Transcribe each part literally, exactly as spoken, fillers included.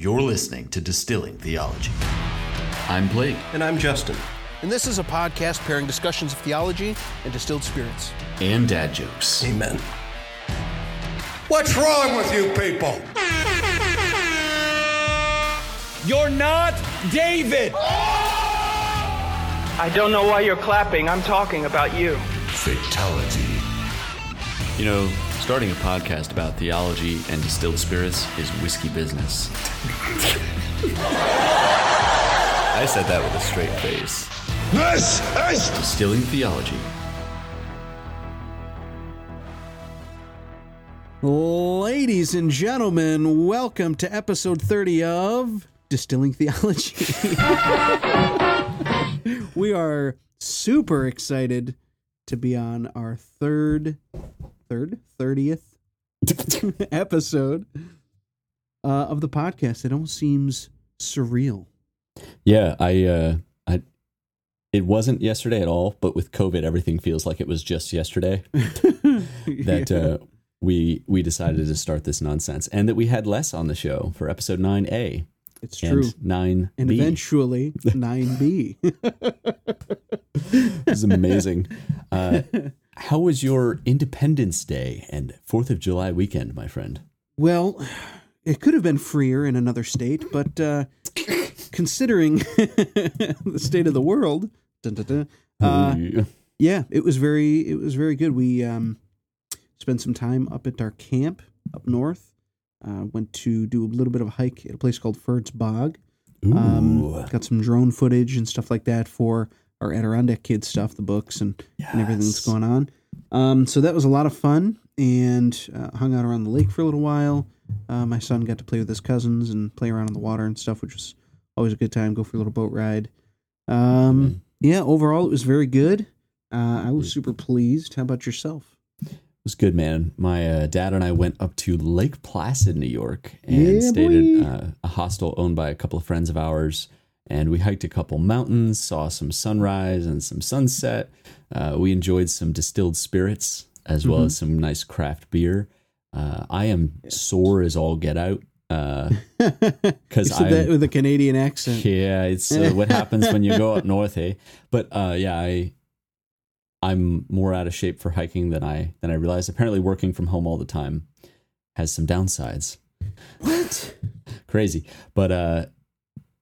You're listening to Distilling Theology. I'm Blake. And I'm Justin. And this is a podcast pairing discussions of theology and distilled spirits. And dad jokes. Amen. What's wrong with you people? You're not David! I don't know why you're clapping. I'm talking about you. Fatality. You know, starting a podcast about theology and distilled spirits is risky business. I said that with a straight face. This is Distilling Theology. Ladies and gentlemen, welcome to episode thirty of Distilling Theology. We are super excited to be on our third, third, thirtieth episode uh, of the podcast. It almost seems surreal. Yeah, I, uh, I, it wasn't yesterday at all, but with COVID, everything feels like it was just yesterday that uh, we, we decided to start this nonsense and that we had Les on the show for episode nine A. It's true. nine B. And eventually nine B. It was amazing. Uh, how was your Independence Day and fourth of July weekend, my friend? Well, it could have been freer in another state, but uh, considering the state of the world, dun, dun, dun, uh, hey. yeah, it was very, it was very good. We um, spent some time up at our camp up north. Uh, went to do a little bit of a hike at a place called Ferd's Bog. Um, got some drone footage and stuff like that for our Adirondack Kids stuff, the books and, yes. and everything that's going on. Um, so that was a lot of fun, and uh, hung out around the lake for a little while. Uh, my son got to play with his cousins and play around in the water and stuff, which was always a good time. Go for a little boat ride. Um, yeah, overall it was very good. Uh, I was super pleased. How about yourself? Was good, man. My uh, dad and I went up to Lake Placid, New York, and yeah, stayed at uh, a hostel owned by a couple of friends of ours. And we hiked a couple mountains, saw some sunrise and some sunset. Uh, we enjoyed some distilled spirits as well mm-hmm. as some nice craft beer. Uh, I am yes. sore as all get out. Uh, because I that with a Canadian accent. Yeah, it's uh, what happens when you go up north, eh? But uh, yeah, I. I'm more out of shape for hiking than I than I realized. Apparently working from home all the time has some downsides. What? Crazy. But uh,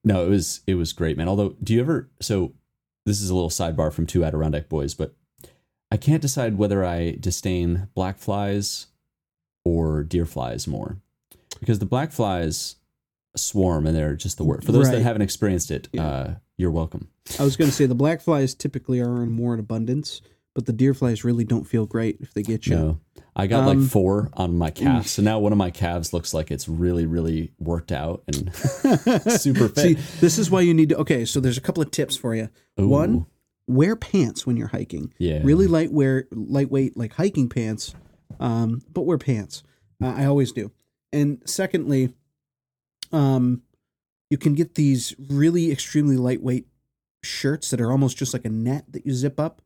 no, it was it was great, man. Although, do you ever... So this is a little sidebar from two Adirondack boys, but I can't decide whether I disdain black flies or deer flies more. Because the black flies swarm, and they're just the worst. For those right. that haven't experienced it... Yeah. Uh, You're welcome. I was going to say the black flies typically are in more in abundance, but the deer flies really don't feel great if they get you. No, I got um, like four on my calf, so now one of my calves looks like it's really, really worked out and super fit. See, this is why you need to. Okay, so there's a couple of tips for you. Ooh. One, wear pants when you're hiking. Yeah, really light wear, lightweight like hiking pants, um, but wear pants. Uh, I always do. And secondly, um. you can get these really extremely lightweight shirts that are almost just like a net that you zip up,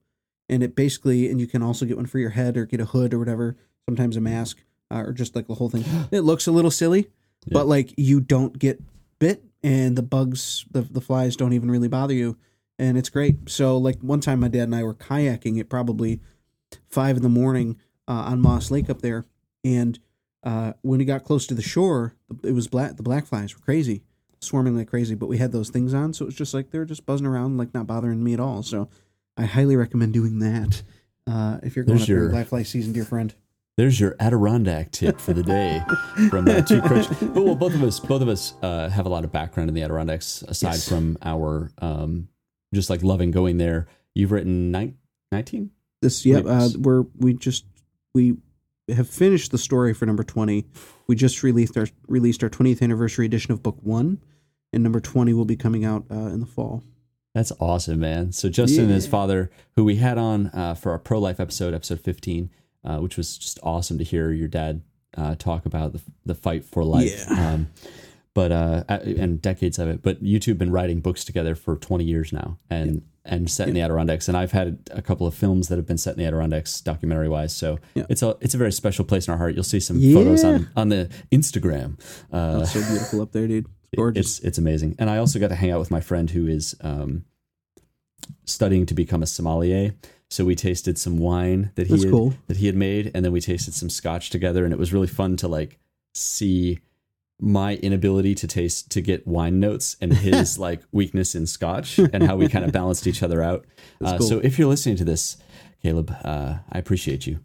and it basically, and you can also get one for your head or get a hood or whatever, sometimes a mask uh, or just like the whole thing. It looks a little silly, yeah. but like you don't get bit, and the bugs, the, the flies don't even really bother you, and it's great. So like one time my dad and I were kayaking at probably five in the morning uh, on Moss Lake up there. And uh, when we got close to the shore, it was black, the black flies were crazy. Swarming like crazy, but we had those things on, so it was just like they're just buzzing around, like not bothering me at all. So I highly recommend doing that uh, if you're going there's up your black fly season, dear friend. There's your Adirondack tip for the day from uh, two crunch. But well, both of us, both of us uh, have a lot of background in the Adirondacks aside yes. from our um, just like loving going there. You've written nineteen. This yeah, uh, we're we just we have finished the story for number twenty. We just released our released our twentieth anniversary edition of book one. And number twenty will be coming out uh, in the fall. That's awesome, man. So Justin yeah. and his father, who we had on uh, for our pro-life episode, episode fifteen, uh, which was just awesome to hear your dad uh, talk about the, the fight for life. Yeah. Um, but uh, and decades of it. But you two have been writing books together for twenty years now and, yeah. and set in yeah. the Adirondacks. And I've had a couple of films that have been set in the Adirondacks documentary-wise. So yeah. it's a it's a very special place in our heart. You'll see some yeah. photos on, on the Instagram. Uh, it's so beautiful up there, dude. gorgeous. It's, it's amazing. And I also got to hang out with my friend who is um, studying to become a sommelier. So we tasted some wine that he That's had, cool. that he had made, and then we tasted some scotch together, and it was really fun to like see my inability to taste to get wine notes and his like weakness in scotch, and how we kind of balanced each other out. Uh, cool. So if you're listening to this, Caleb, uh, I appreciate you.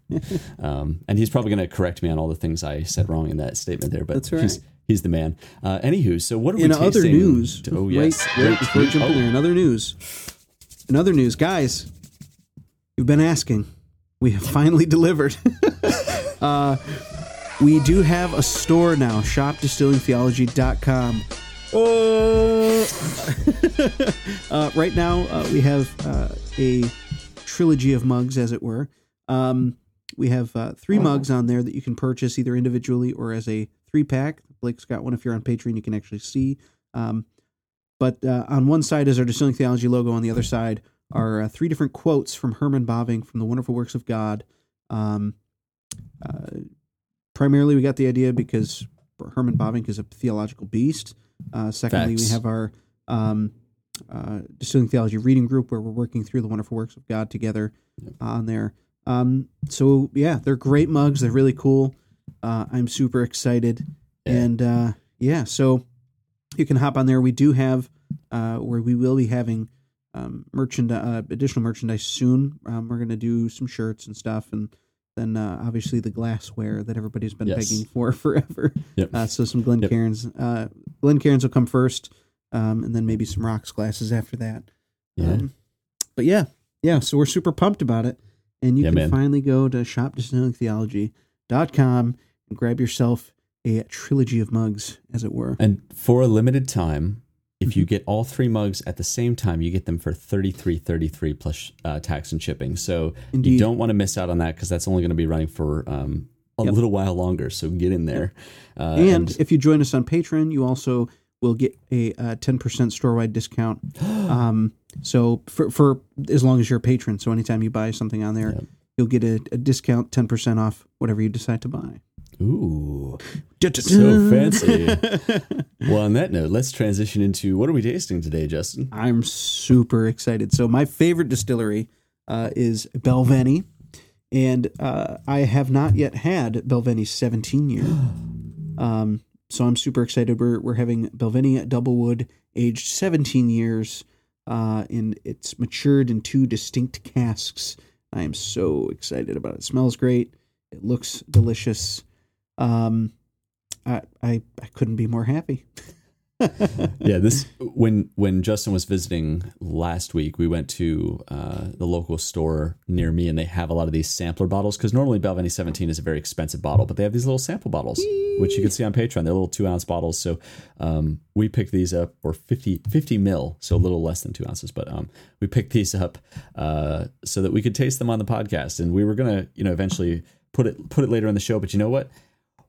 Um, and he's probably going to correct me on all the things I said wrong in that statement there, but That's right. he's, he's the man. Uh, anywho, so what are in we tasting? In other news, to, oh yes, wait, wait, before we jump in there, in other news, in other news, guys, you've been asking. We have finally delivered. uh, we do have a store now, shop distilling theology dot com. Oh! uh, right now, uh, we have uh, a... trilogy of mugs, as it were. Um, we have uh, three mugs on there that you can purchase either individually or as a three-pack. Blake's got one. If you're on Patreon, you can actually see. Um, but uh, on one side is our Distilling Theology logo. On the other side are uh, three different quotes from Herman Bavinck from the Wonderful Works of God. Um, uh, primarily, we got the idea because Herman Bavinck is a theological beast. Uh, secondly, Facts. we have our... Um, Uh, Distilling Theology reading group where we're working through the Wonderful Works of God together on there. Um, so yeah, they're great mugs. They're really cool. Uh, I'm super excited. Yeah. And uh, yeah, so you can hop on there. We do have, uh, where we will be having um, merchand- uh, additional merchandise soon. Um, we're going to do some shirts and stuff, and then uh, obviously the glassware that everybody's been yes. begging for forever. Yep. Uh, so some Glen yep. Cairns. Uh, Glen Cairns will come first. Um, and then maybe some rocks glasses after that. Yeah. Um, but yeah, yeah. So we're super pumped about it. And you yeah, can man. finally go to shop distilling theology dot com and grab yourself a trilogy of mugs, as it were. And for a limited time, if you get all three mugs at the same time, you get them for thirty-three dollars and thirty-three cents plus uh, tax and shipping. So Indeed. you don't want to miss out on that, because that's only going to be running for... Um, a yep. little while longer, so get in there. Yep. Uh, and, and if you join us on Patreon, you also will get a uh, ten percent store-wide discount. Um, so for, for as long as you're a patron, so anytime you buy something on there, yep. you'll get a, a discount, ten percent off whatever you decide to buy. Ooh, so fancy. Well, on that note, let's transition into what are we tasting today, Justin? I'm super excited. So my favorite distillery uh, is Balvenie. And uh, I have not yet had Balvenie's seventeen year. Um, so I'm super excited. We're we're having Balvenie DoubleWood aged seventeen years, uh, and it's matured in two distinct casks. I am so excited about it. It smells great. It looks delicious. Um, I, I I couldn't be more happy. yeah, this when when Justin was visiting last week, we went to uh, the local store near me, and they have a lot of these sampler bottles, because normally Balvenie seventeen is a very expensive bottle, but they have these little sample bottles, Eee. which you can see on Patreon. They're little two ounce bottles, so um, we picked these up, or fifty, fifty mil, so a little less than two ounces, but um, we picked these up uh, so that we could taste them on the podcast, and we were gonna, you know, eventually put it put it later in the show, but you know what?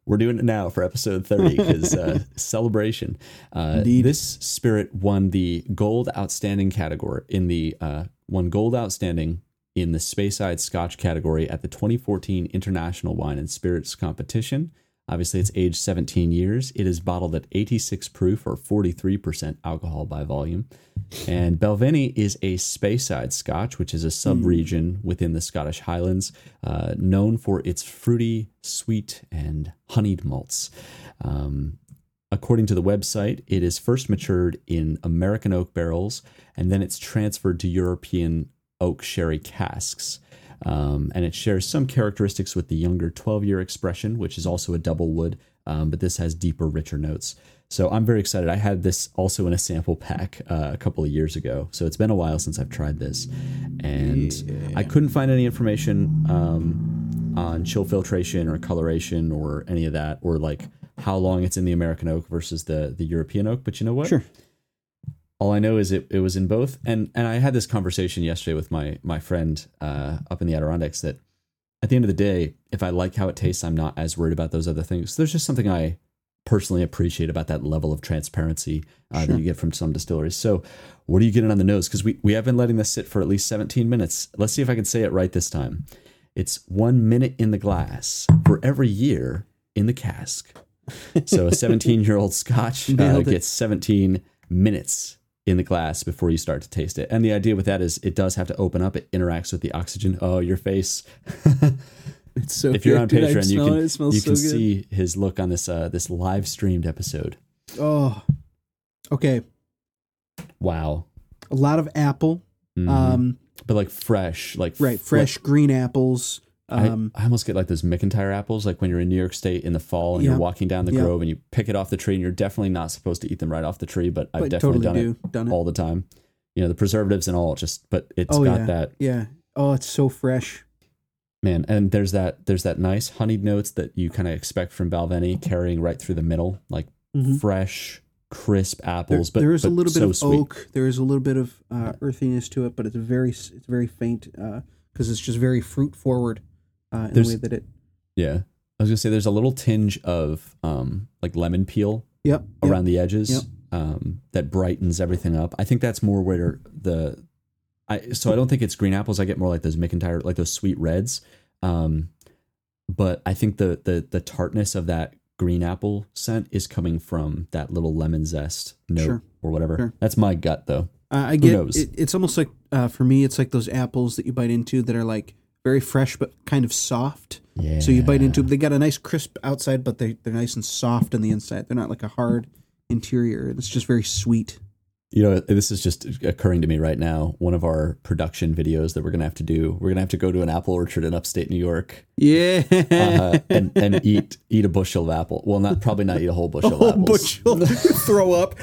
We're doing it now for episode thirty, because uh, celebration. Uh, this spirit won the gold outstanding category in the uh, won gold outstanding in the Speyside Scotch category at the twenty fourteen International Wine and Spirits Competition. Obviously, it's aged seventeen years. It is bottled at eighty-six proof, or forty-three percent alcohol by volume. And Balvenie is a Speyside Scotch, which is a sub-region within the Scottish Highlands, uh, known for its fruity, sweet, and honeyed malts. Um, according to the website, it is first matured in American oak barrels, and then it's transferred to European oak sherry casks. Um, and it shares some characteristics with the younger twelve year expression, which is also a double wood, um, but this has deeper, richer notes. So I'm very excited. I had this also in a sample pack uh, a couple of years ago, so it's been a while since I've tried this. And yeah. I couldn't find any information um, on chill filtration or coloration or any of that, or like how long it's in the American oak versus the the European oak. But you know what? Sure. All I know is it, it was in both. And and I had this conversation yesterday with my my friend uh, up in the Adirondacks, that at the end of the day, if I like how it tastes, I'm not as worried about those other things. There's just something I personally appreciate about that level of transparency uh, sure. that you get from some distilleries. So what are you getting on the nose? Because we, we have been letting this sit for at least seventeen minutes. Let's see if I can say it right this time. It's one minute in the glass for every year in the cask. So a seventeen-year-old Scotch uh, gets seventeen minutes in the glass before you start to taste it. And the idea with that is it does have to open up. It interacts with the oxygen. Oh, your face. It's so if you're on good. Patreon, you can, it. It you can so see his look on this uh, this live-streamed episode. Oh, okay. Wow. A lot of apple. Mm-hmm. Um, but like fresh. like Right, fresh like, green apples. Um, I, I almost get like those McIntyre apples, like when you're in New York State in the fall and yeah, you're walking down the yeah. Grove and you pick it off the tree, and you're definitely not supposed to eat them right off the tree, but I've but definitely totally done, do. it done it all the time. You know, the preservatives and all, just, but it's oh, got yeah. that. Yeah. Oh, it's so fresh. Man, and there's that there's that nice honeyed notes that you kind of expect from Balvenie carrying right through the middle, like mm-hmm. fresh, crisp apples. There, but there is but a little bit so of sweet. oak. There is a little bit of uh, earthiness to it, but it's very it's very faint because uh, it's just very fruit forward uh, in there's, the way that it. Yeah, I was gonna say there's a little tinge of um, like lemon peel. Yep, around yep, the edges. Yep. Um, that brightens everything up. I think that's more where the. I, so I don't think it's green apples. I get more like those McIntyre, like those sweet reds. Um, but I think the, the the tartness of that green apple scent is coming from that little lemon zest note sure. or whatever. Sure. That's my gut, though. Uh, I get it, it's almost like uh, for me, it's like those apples that you bite into that are like very fresh but kind of soft. Yeah. So you bite into them. They got a nice crisp outside, but they they're nice and soft on the inside. They're not like a hard interior. It's just very sweet. You know, this is just occurring to me right now. One of our production videos that we're going to have to do, we're going to have to go to an apple orchard in upstate New York. Yeah. Uh, and, and eat eat a bushel of apple. Well, not probably not eat a whole bushel a whole of apples. Bushel. Throw up.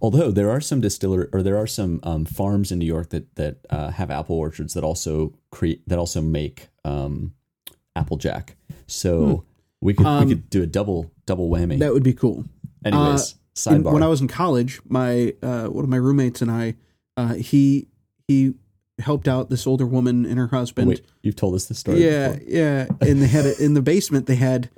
Although there are some distillery or there are some um, farms in New York that that uh, have apple orchards that also create that also make um, applejack. So hmm. we could um, we could do a double double whammy. That would be cool. Anyways. Uh, In, when I was in college, my uh, one of my roommates and I, uh, he he helped out this older woman and her husband. Wait, you've told us this story. Yeah, before. yeah. And they had a, in the basement. They had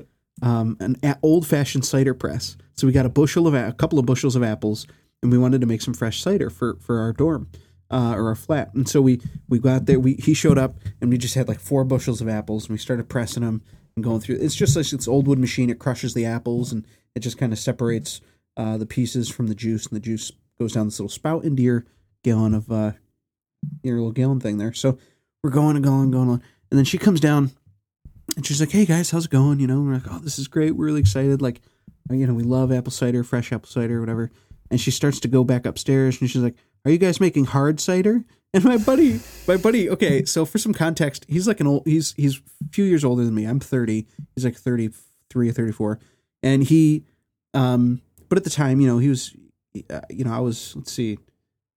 um, an a- old fashioned cider press. So we got a bushel of a-, a couple of bushels of apples, and we wanted to make some fresh cider for, for our dorm uh, or our flat. And so we we got there. We he showed up, and we just had like four bushels of apples, and we started pressing them and going through. It's just like this old wood machine. It crushes the apples, and it just kind of separates. Uh, the pieces from the juice, and the juice goes down this little spout into your gallon of uh, your little gallon thing there. So we're going and going, going on, and then she comes down, and she's like, "Hey guys, how's it going?" You know, and we're like, "Oh, this is great. We're really excited. Like, you know, we love apple cider, fresh apple cider, whatever." And she starts to go back upstairs, and she's like, "Are you guys making hard cider?" And my buddy, my buddy, okay. So for some context, he's like an old, he's he's a few years older than me. I'm thirty. He's like thirty-three or thirty-four, and he, um. But at the time, you know, he was, uh, you know, I was, let's see,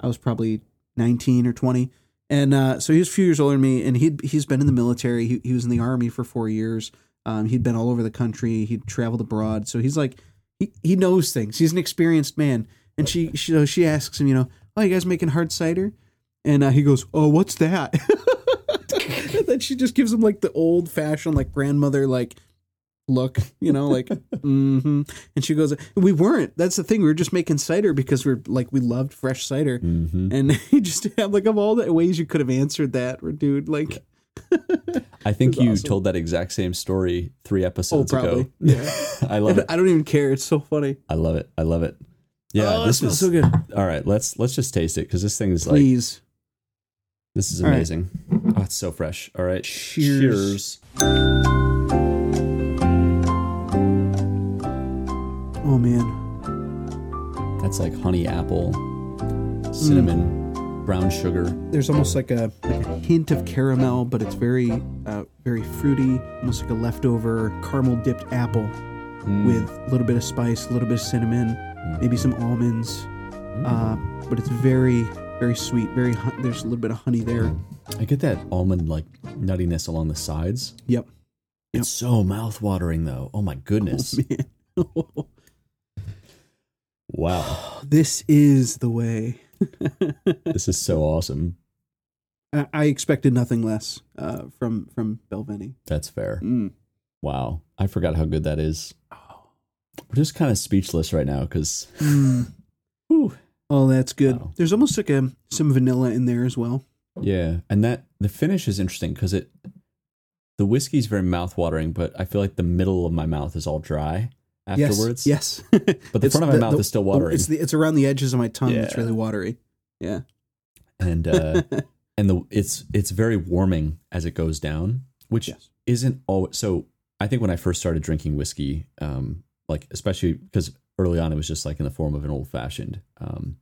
I was probably nineteen or twenty. And uh, so he was a few years older than me, and he'd, he's been in the military. He, he was in the Army for four years. Um, he'd been all over the country. He'd traveled abroad. So he's like, he, he knows things. He's an experienced man. And she, she, she asks him, you know, "Oh, you guys making hard cider?" And uh, he goes, "Oh, what's that?" And then she just gives him like the old fashioned, like grandmother, like, look, you know, like, mm-hmm. And she goes, "We weren't. That's the thing. We were just making cider because we're like, we loved fresh cider." Mm-hmm. And he just had like, of all the ways you could have answered that, or dude, like, yeah. I think you awesome. told that exact same story three episodes oh, ago. Yeah. I love it. I don't even care. It's so funny. I love it. I love it. Yeah, oh, this is so good. All right, let's let's just taste it because this thing is like, please. This is amazing. Right. Oh, it's so fresh. All right, cheers. Cheers. Oh, man. That's like honey apple, cinnamon, mm. brown sugar. There's almost like a, like a hint of caramel, but it's very, uh, very fruity, almost like a leftover caramel-dipped apple mm. with a little bit of spice, a little bit of cinnamon, mm. maybe some almonds. Mm. Uh, but it's very, very sweet. Very, hun- There's a little bit of honey there. I get that almond-like nuttiness along the sides. Yep. yep. It's so mouthwatering, though. Oh, my goodness. Oh, man. Wow. This is the way. This is so awesome. I expected nothing less uh, from, from Balvenie. That's fair. Mm. Wow. I forgot how good that is. We're just kind of speechless right now because... Mm. Oh, that's good. Wow. There's almost like a, some vanilla in there as well. Yeah. And that the finish is interesting because it... The whiskey is very mouthwatering, but I feel like the middle of my mouth is all dry afterwards. Yes, yes. But the front of my the, mouth the, is still watering. It's, the, it's around the edges of my tongue yeah. that's really watery. Yeah. And uh, and the it's it's very warming as it goes down, which yes. isn't always... So I think when I first started drinking whiskey, um, like especially because early on it was just like in the form of an old-fashioned... Um,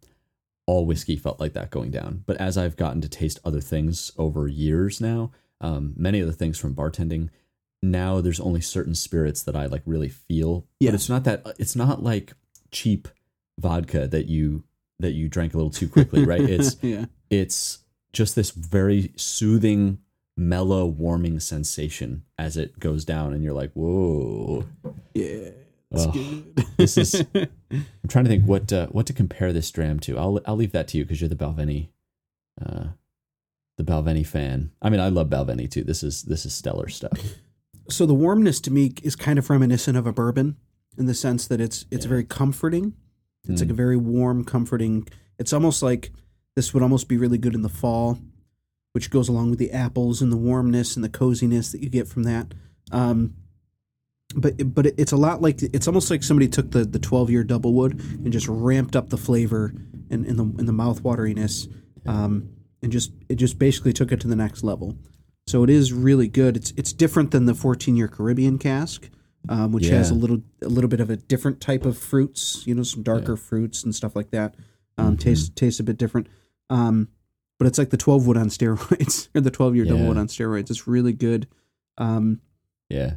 all whiskey felt like that going down. But as I've gotten to taste other things over years now, um, many of the things from bartending, now there's only certain spirits that I like really feel. Yes. But it's not that it's not like cheap vodka that you that you drank a little too quickly, right? It's yeah. it's just this very soothing, mellow, warming sensation as it goes down, and you're like, whoa, yeah. That's oh, good. This is. I'm trying to think what uh, what to compare this dram to. I'll I'll leave that to you because you're the Balvenie, uh, the Balvenie fan. I mean, I love Balvenie too. This is this is stellar stuff. So the warmness to me is kind of reminiscent of a bourbon in the sense that it's it's yeah. very comforting. It's mm. like a very warm, comforting. It's almost like this would almost be really good in the fall, which goes along with the apples and the warmness and the coziness that you get from that. Um, But but it's a lot like it's almost like somebody took the the twelve year DoubleWood and just ramped up the flavor and in the in the mouthwateriness, um, and just it just basically took it to the next level. So it is really good. It's it's different than the fourteen year Caribbean cask, um, which yeah. has a little a little bit of a different type of fruits, you know, some darker yeah. fruits and stuff like that. Um, mm-hmm. Tastes tastes a bit different, um, but it's like the twelve wood on steroids or the twelve year yeah. DoubleWood on steroids. It's really good. Um, yeah.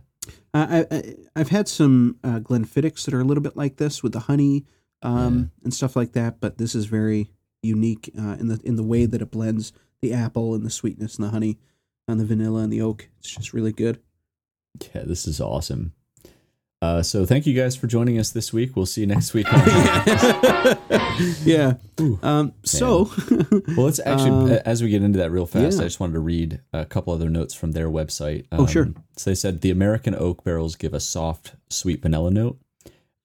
Uh, I, I, I've had some uh, Glenfiddichs that are a little bit like this with the honey um, yeah. and stuff like that, but this is very unique uh, in the in the way that it blends the apple and the sweetness and the honey and the vanilla and the oak. It's just really good. Yeah, this is awesome. Uh, so thank you guys for joining us this week. We'll see you next week. yeah. Ooh, um, so. well, let's actually, um, as we get into that real fast, yeah. I just wanted to read a couple other notes from their website. Um, oh, sure. So they said the American oak barrels give a soft, sweet vanilla note,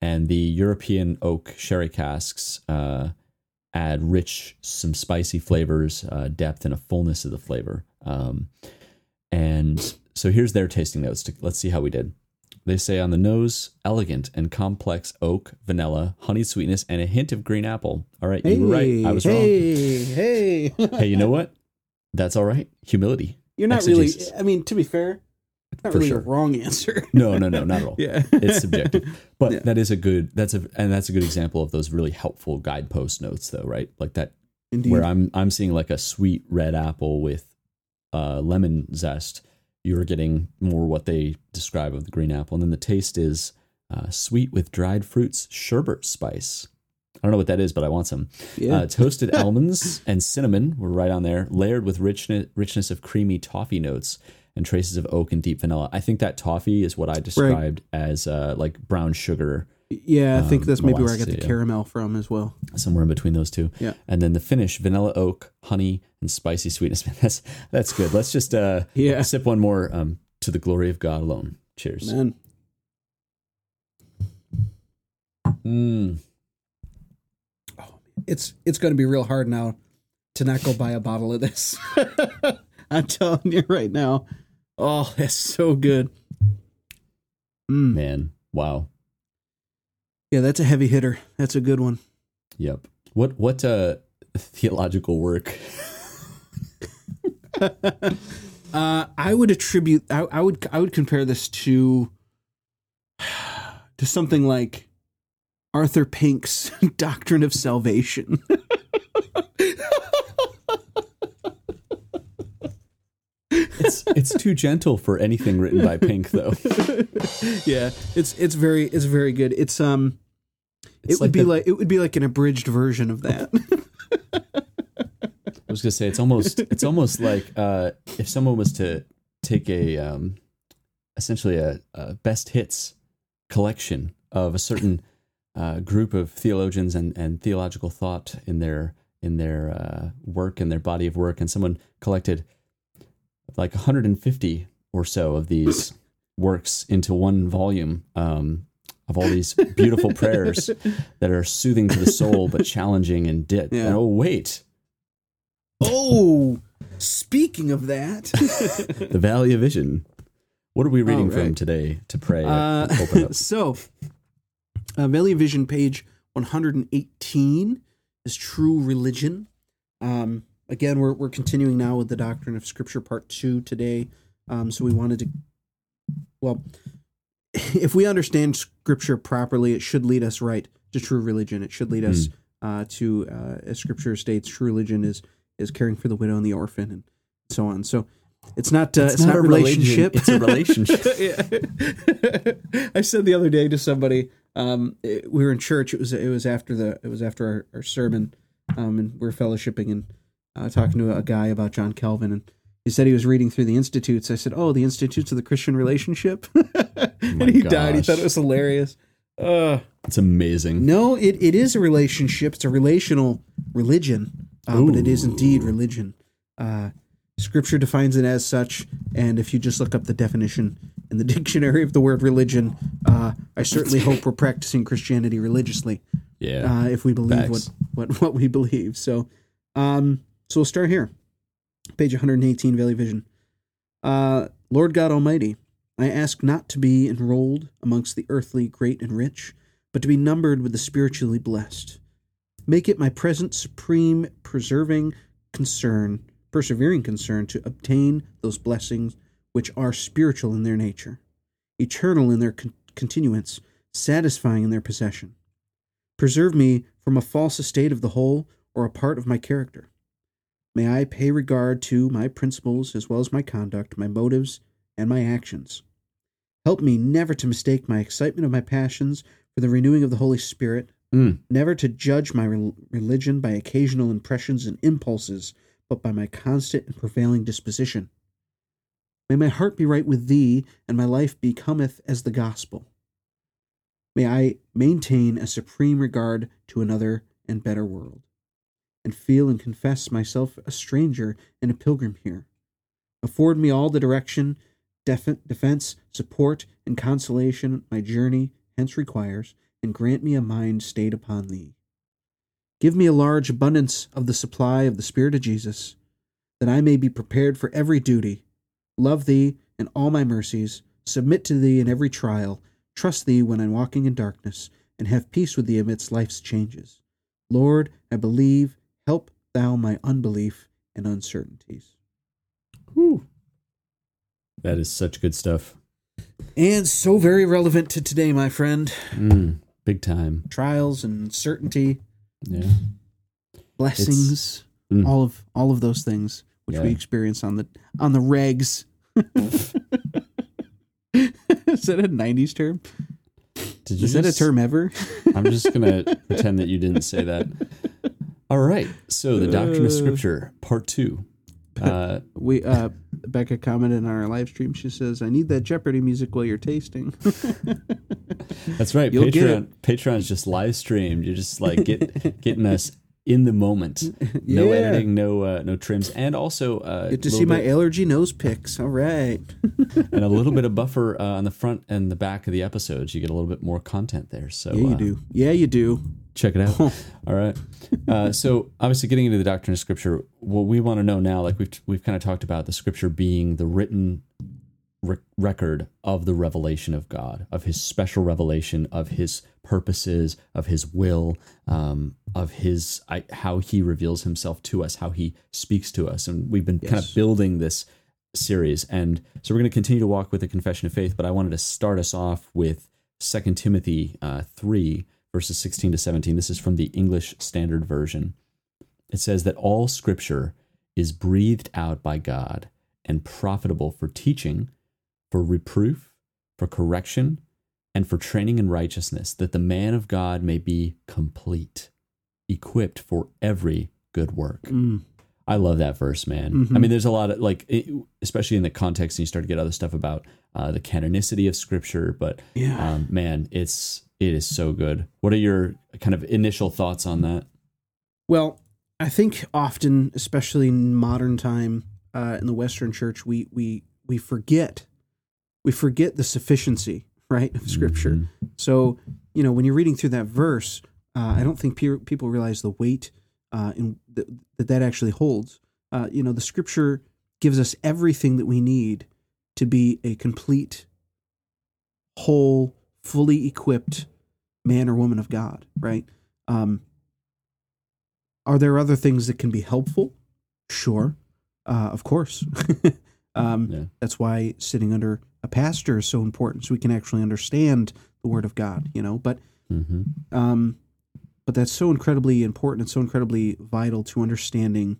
and the European oak sherry casks uh, add rich, some spicy flavors, uh, depth, and a fullness of the flavor. Um, and so here's their tasting notes. To, let's see how we did. They say on the nose, elegant and complex oak, vanilla, honey sweetness, and a hint of green apple. All right, hey, you were right. I was hey, wrong. Hey, hey, hey! You know what? That's all right. Humility. You're not exegesis. Really. I mean, to be fair, it's not For really sure. a wrong answer. No, no, no, not at all. yeah, it's subjective. But yeah. that is a good. That's a and that's a good example of those really helpful guidepost notes, though, right? Like that, Indeed. Where I'm I'm seeing like a sweet red apple with uh, lemon zest. You're getting more what they describe of the green apple. And then the taste is uh, sweet with dried fruits, sherbet spice. I don't know what that is, but I want some. Yeah. Uh, toasted almonds and cinnamon were right on there, layered with richness, richness of creamy toffee notes and traces of oak and deep vanilla. I think that toffee is what I described right. as uh, like brown sugar. Yeah, I um, think that's maybe where I got the caramel from as well. Somewhere in between those two. Yeah. And then the finish, vanilla oak, honey, and spicy sweetness. Man, that's that's good. Let's just uh, yeah. sip one more um, to the glory of God alone. Cheers. Amen. Mm. Oh, it's it's going to be real hard now to not go buy a bottle of this. I'm telling you right now. Oh, that's so good. Mm. Man, wow. Yeah, that's a heavy hitter. That's a good one. Yep. What what uh, theological work? uh, I would attribute. I, I would I would compare this to to something like Arthur Pink's Doctrine of Salvation. It's it's too gentle for anything written by Pink, though. yeah, it's it's very it's very good. It's um. It's it would like be the, like it would be like an abridged version of that. I was gonna say it's almost it's almost like uh, if someone was to take a um, essentially a, a best hits collection of a certain uh, group of theologians and, and theological thought in their in their uh, work and their body of work, and someone collected like one hundred fifty or so of these works into one volume. Um, of all these beautiful prayers that are soothing to the soul, but challenging and dip. Yeah. And oh, wait. Oh, speaking of that. The Valley of Vision. What are we reading right. from today to pray? Uh, open up? So, uh, Valley of Vision, page one hundred eighteen is True Religion. Um, again, we're we're continuing now with the Doctrine of Scripture, part two today. Um, so we wanted to, well, if we understand Scripture properly, it should lead us right to true religion. It should lead mm. us uh, to, uh, as Scripture states, true religion is is caring for the widow and the orphan and so on. So it's not uh, it's, it's not, not a relationship. Religion. It's a relationship. I said the other day to somebody, um, it, we were in church. It was it was after the it was after our, our sermon, um, and we were fellowshipping and uh, talking to a guy about John Calvin, and he said he was reading through the Institutes. I said, "Oh, the Institutes of the Christian Relationship," oh and he gosh. died. He thought it was hilarious. Uh, it's amazing. No, it, it is a relationship. It's a relational religion, uh, but it is indeed religion. Uh, Scripture defines it as such, and if you just look up the definition in the dictionary of the word religion, uh, I certainly hope we're practicing Christianity religiously. Yeah, uh, if we believe what, what what we believe. So, um, so we'll start here. Page one hundred eighteen, Valley Vision. Uh, Lord God Almighty, I ask not to be enrolled amongst the earthly great and rich, but to be numbered with the spiritually blessed. Make it my present supreme, preserving concern, persevering concern to obtain those blessings which are spiritual in their nature, eternal in their con- continuance, satisfying in their possession. Preserve me from a false estate of the whole or a part of my character. May I pay regard to my principles as well as my conduct, my motives, and my actions. Help me never to mistake my excitement of my passions for the renewing of the Holy Spirit, mm. never to judge my re- religion by occasional impressions and impulses, but by my constant and prevailing disposition. May my heart be right with Thee, and my life becometh as the gospel. May I maintain a supreme regard to another and better world, and feel and confess myself a stranger and a pilgrim here. Afford me all the direction, def- defense, support, and consolation my journey hence requires, and grant me a mind stayed upon Thee. Give me a large abundance of the supply of the Spirit of Jesus, that I may be prepared for every duty, love Thee in all my mercies, submit to Thee in every trial, trust Thee when I'm walking in darkness, and have peace with Thee amidst life's changes. Lord, I believe, help Thou my unbelief and uncertainties. Whew. That is such good stuff. And so very relevant to today, my friend. Mm, big time. Trials and certainty. Yeah. Blessings. Mm. All of all of those things which yeah. we experience on the on the regs. Is that a nineties term? Did you Is just, that a term ever? I'm just going to pretend that you didn't say that. All right. So the Doctrine of Scripture, part two. Uh, we uh, Becca commented on our live stream. She says, "I need that Jeopardy music while you're tasting." That's right. You'll Patreon Patreon's just live streamed. You're just like get, getting us in the moment. No yeah. editing, no uh, no trims, and also uh, get to see bit, my allergy nose picks. All right, and a little bit of buffer uh, on the front and the back of the episodes. You get a little bit more content there. So yeah, you uh, do. Yeah, you do. Check it out. All right. Uh, so obviously getting into the Doctrine of Scripture, what we want to know now, like we've we've kind of talked about the Scripture being the written re- record of the revelation of God, of his special revelation, of his purposes, of his will, um, of his I, how he reveals himself to us, how he speaks to us. And we've been yes. kind of building this series. And so we're going to continue to walk with the confession of faith, but I wanted to start us off with Second Timothy uh, three, verses sixteen to seventeen. This is from the English Standard Version. It says that all Scripture is breathed out by God and profitable for teaching, for reproof, for correction, and for training in righteousness, that the man of God may be complete, equipped for every good work. Mm. I love that verse, man. Mm-hmm. I mean, there's a lot of, like, especially in the context, and you start to get other stuff about uh, the canonicity of Scripture, but yeah. um, man, it's... It is so good. What are your kind of initial thoughts on that? Well, I think often, especially in modern time, uh, in the Western Church, we we we forget we forget the sufficiency, right, of Scripture. Mm-hmm. So, you know, when you're reading through that verse, uh, I don't think pe- people realize the weight uh, in th- that that actually holds. Uh, you know, the Scripture gives us everything that we need to be a complete, whole, fully equipped man or woman of God, right? Um, are there other things that can be helpful? Sure, uh, of course. um, yeah. That's why sitting under a pastor is so important, so we can actually understand the Word of God, you know. But, mm-hmm. um, but that's so incredibly important and so incredibly vital to understanding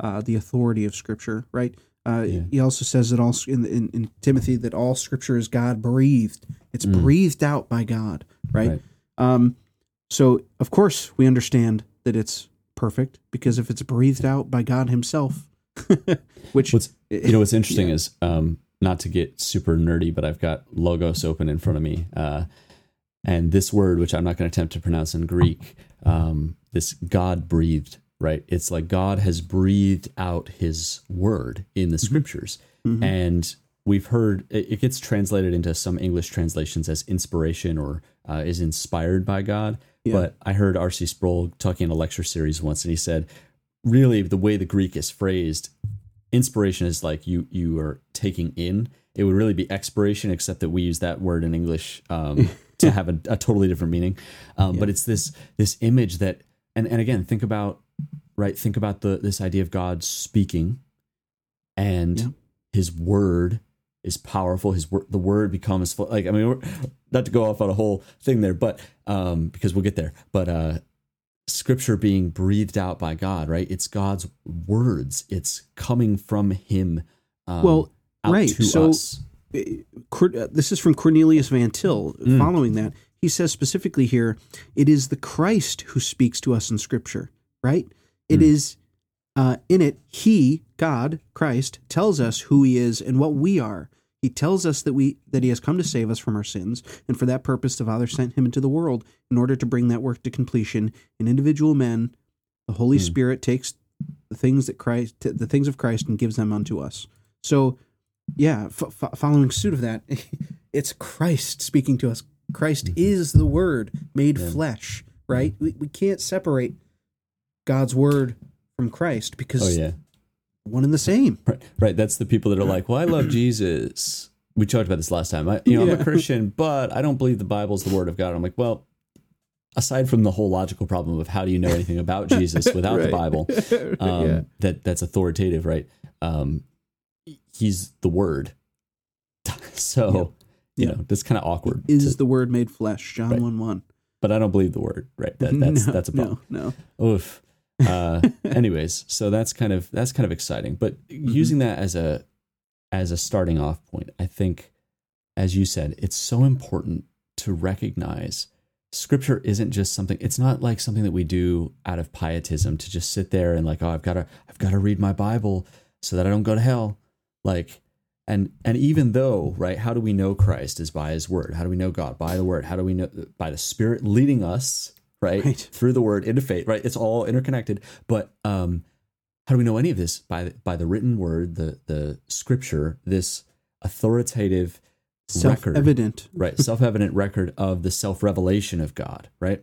uh, the authority of Scripture, right? Uh, yeah. He also says that all in, in, in Timothy that all Scripture is God-breathed. It's mm. breathed out by God, right? right. Um, so, of course, we understand that it's perfect because if it's breathed out by God Himself, which what's, you know, what's interesting yeah. is um, not to get super nerdy, but I've got Logos open in front of me, uh, and this word, which I'm not going to attempt to pronounce in Greek, um, this God-breathed. Right, it's like God has breathed out His word in the Scriptures, mm-hmm. and we've heard it gets translated into some English translations as inspiration or uh, is inspired by God. Yeah. But I heard R C Sproul talking in a lecture series once, and he said, really, the way the Greek is phrased, inspiration is like you you are taking in. It would really be expiration, except that we use that word in English um, to have a, a totally different meaning. Um, yeah. But it's this this image that, and and again, think about. Right. Think about the this idea of God speaking and yeah. His word is powerful. His word, the word becomes like, I mean, we're, not to go off on a whole thing there, but um, because we'll get there. But uh, Scripture being breathed out by God. Right. It's God's words. It's coming from Him. Um, well, out right. To so us. This is from Cornelius Van Til. Mm. Following that, he says specifically here, it is the Christ who speaks to us in Scripture. Right. It mm. is uh, in it, He, God, Christ, tells us who He is and what we are. He tells us that we that He has come to save us from our sins, and for that purpose the Father sent Him into the world in order to bring that work to completion in individual men. The Holy mm. Spirit takes the things that Christ, the things of Christ, and gives them unto us. So, yeah, f- f- following suit of that, it's Christ speaking to us. Christ mm-hmm. is the Word made yeah. flesh. Right? We we can't separate God's word from Christ because oh, yeah. one and the same. Right. right. That's the people that are like, well, I love Jesus. We talked about this last time. I, you know, yeah. I'm a Christian, but I don't believe the Bible is the word of God. I'm like, well, aside from the whole logical problem of how do you know anything about Jesus without right. the Bible, um, yeah. that that's authoritative, right? Um, he's the word. so, yeah. you yeah. know, that's kind of awkward. It is to, the word made flesh, John right. one one. But I don't believe the word, right? That, that's no, that's a problem. No, no. Oof. Uh, anyways, so that's kind of that's kind of exciting. But mm-hmm. using that as a as a starting off point, I think, as you said, it's so important to recognize Scripture isn't just something. It's not like something that we do out of pietism to just sit there and like, oh, I've got to I've got to read my Bible so that I don't go to hell. Like, and and even though, right, how do we know Christ is by His word? How do we know God by the word? How do we know by the Spirit leading us? Right? Right. Through the word into faith, right? It's all interconnected. But um, how do we know any of this? By by the written word, the the Scripture, this authoritative record. Self-evident. Right, self-evident record of the self-revelation of God, right?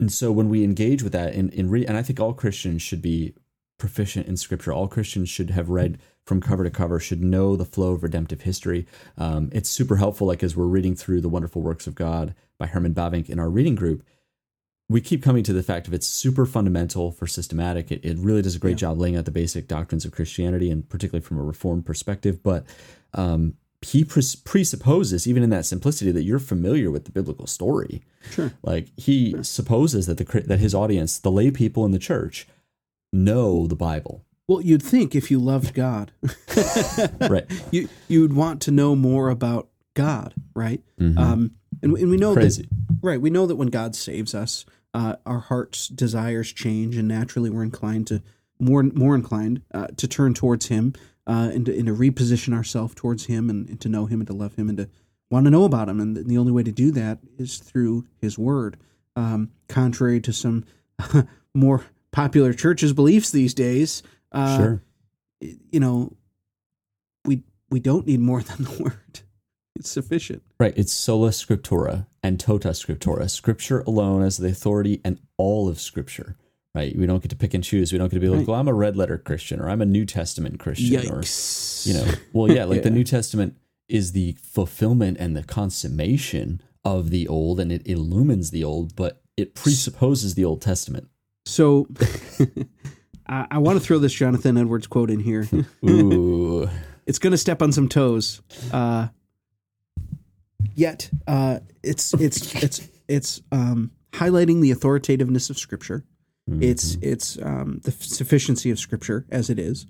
And so when we engage with that, in, in re- and I think all Christians should be proficient in Scripture. All Christians should have read from cover to cover, should know the flow of redemptive history. Um, it's super helpful, like as we're reading through The Wonderful Works of God by Herman Bavinck in our reading group, we keep coming to the fact of it's super fundamental for systematic. It, it really does a great yeah. job laying out the basic doctrines of Christianity, and particularly from a Reformed perspective. But um, he presupposes, even in that simplicity, that you're familiar with the biblical story. Sure. Like he sure. supposes that the that his audience, the lay people in the church, know the Bible. Well, you'd think if you loved God, right? You you would want to know more about God, right? Mm-hmm. Um, and, and we know Crazy. that, right? We know that when God saves us, uh, our hearts' desires change, and naturally, we're inclined to more more inclined uh, to turn towards Him, uh, and, to, and to reposition ourselves towards Him, and, and to know Him, and to love Him, and to want to know about Him. And the only way to do that is through His Word. Um, contrary to some more popular churches' beliefs these days. Uh, sure. You know, we we don't need more than the word. It's sufficient. Right. It's sola scriptura and tota scriptura. Scripture alone as the authority and all of Scripture. right? We don't get to pick and choose. We don't get to be like, right. well, I'm a red letter Christian, or I'm a New Testament Christian. Yikes. Or, you know, well, yeah, like yeah. the New Testament is the fulfillment and the consummation of the old, and it illumines the old, but it presupposes the Old Testament. So I, I want to throw this Jonathan Edwards quote in here. Ooh. It's going to step on some toes. Uh, yet uh, it's, it's, it's, it's um, highlighting the authoritativeness of Scripture. Mm-hmm. It's, it's um, the sufficiency of Scripture as it is.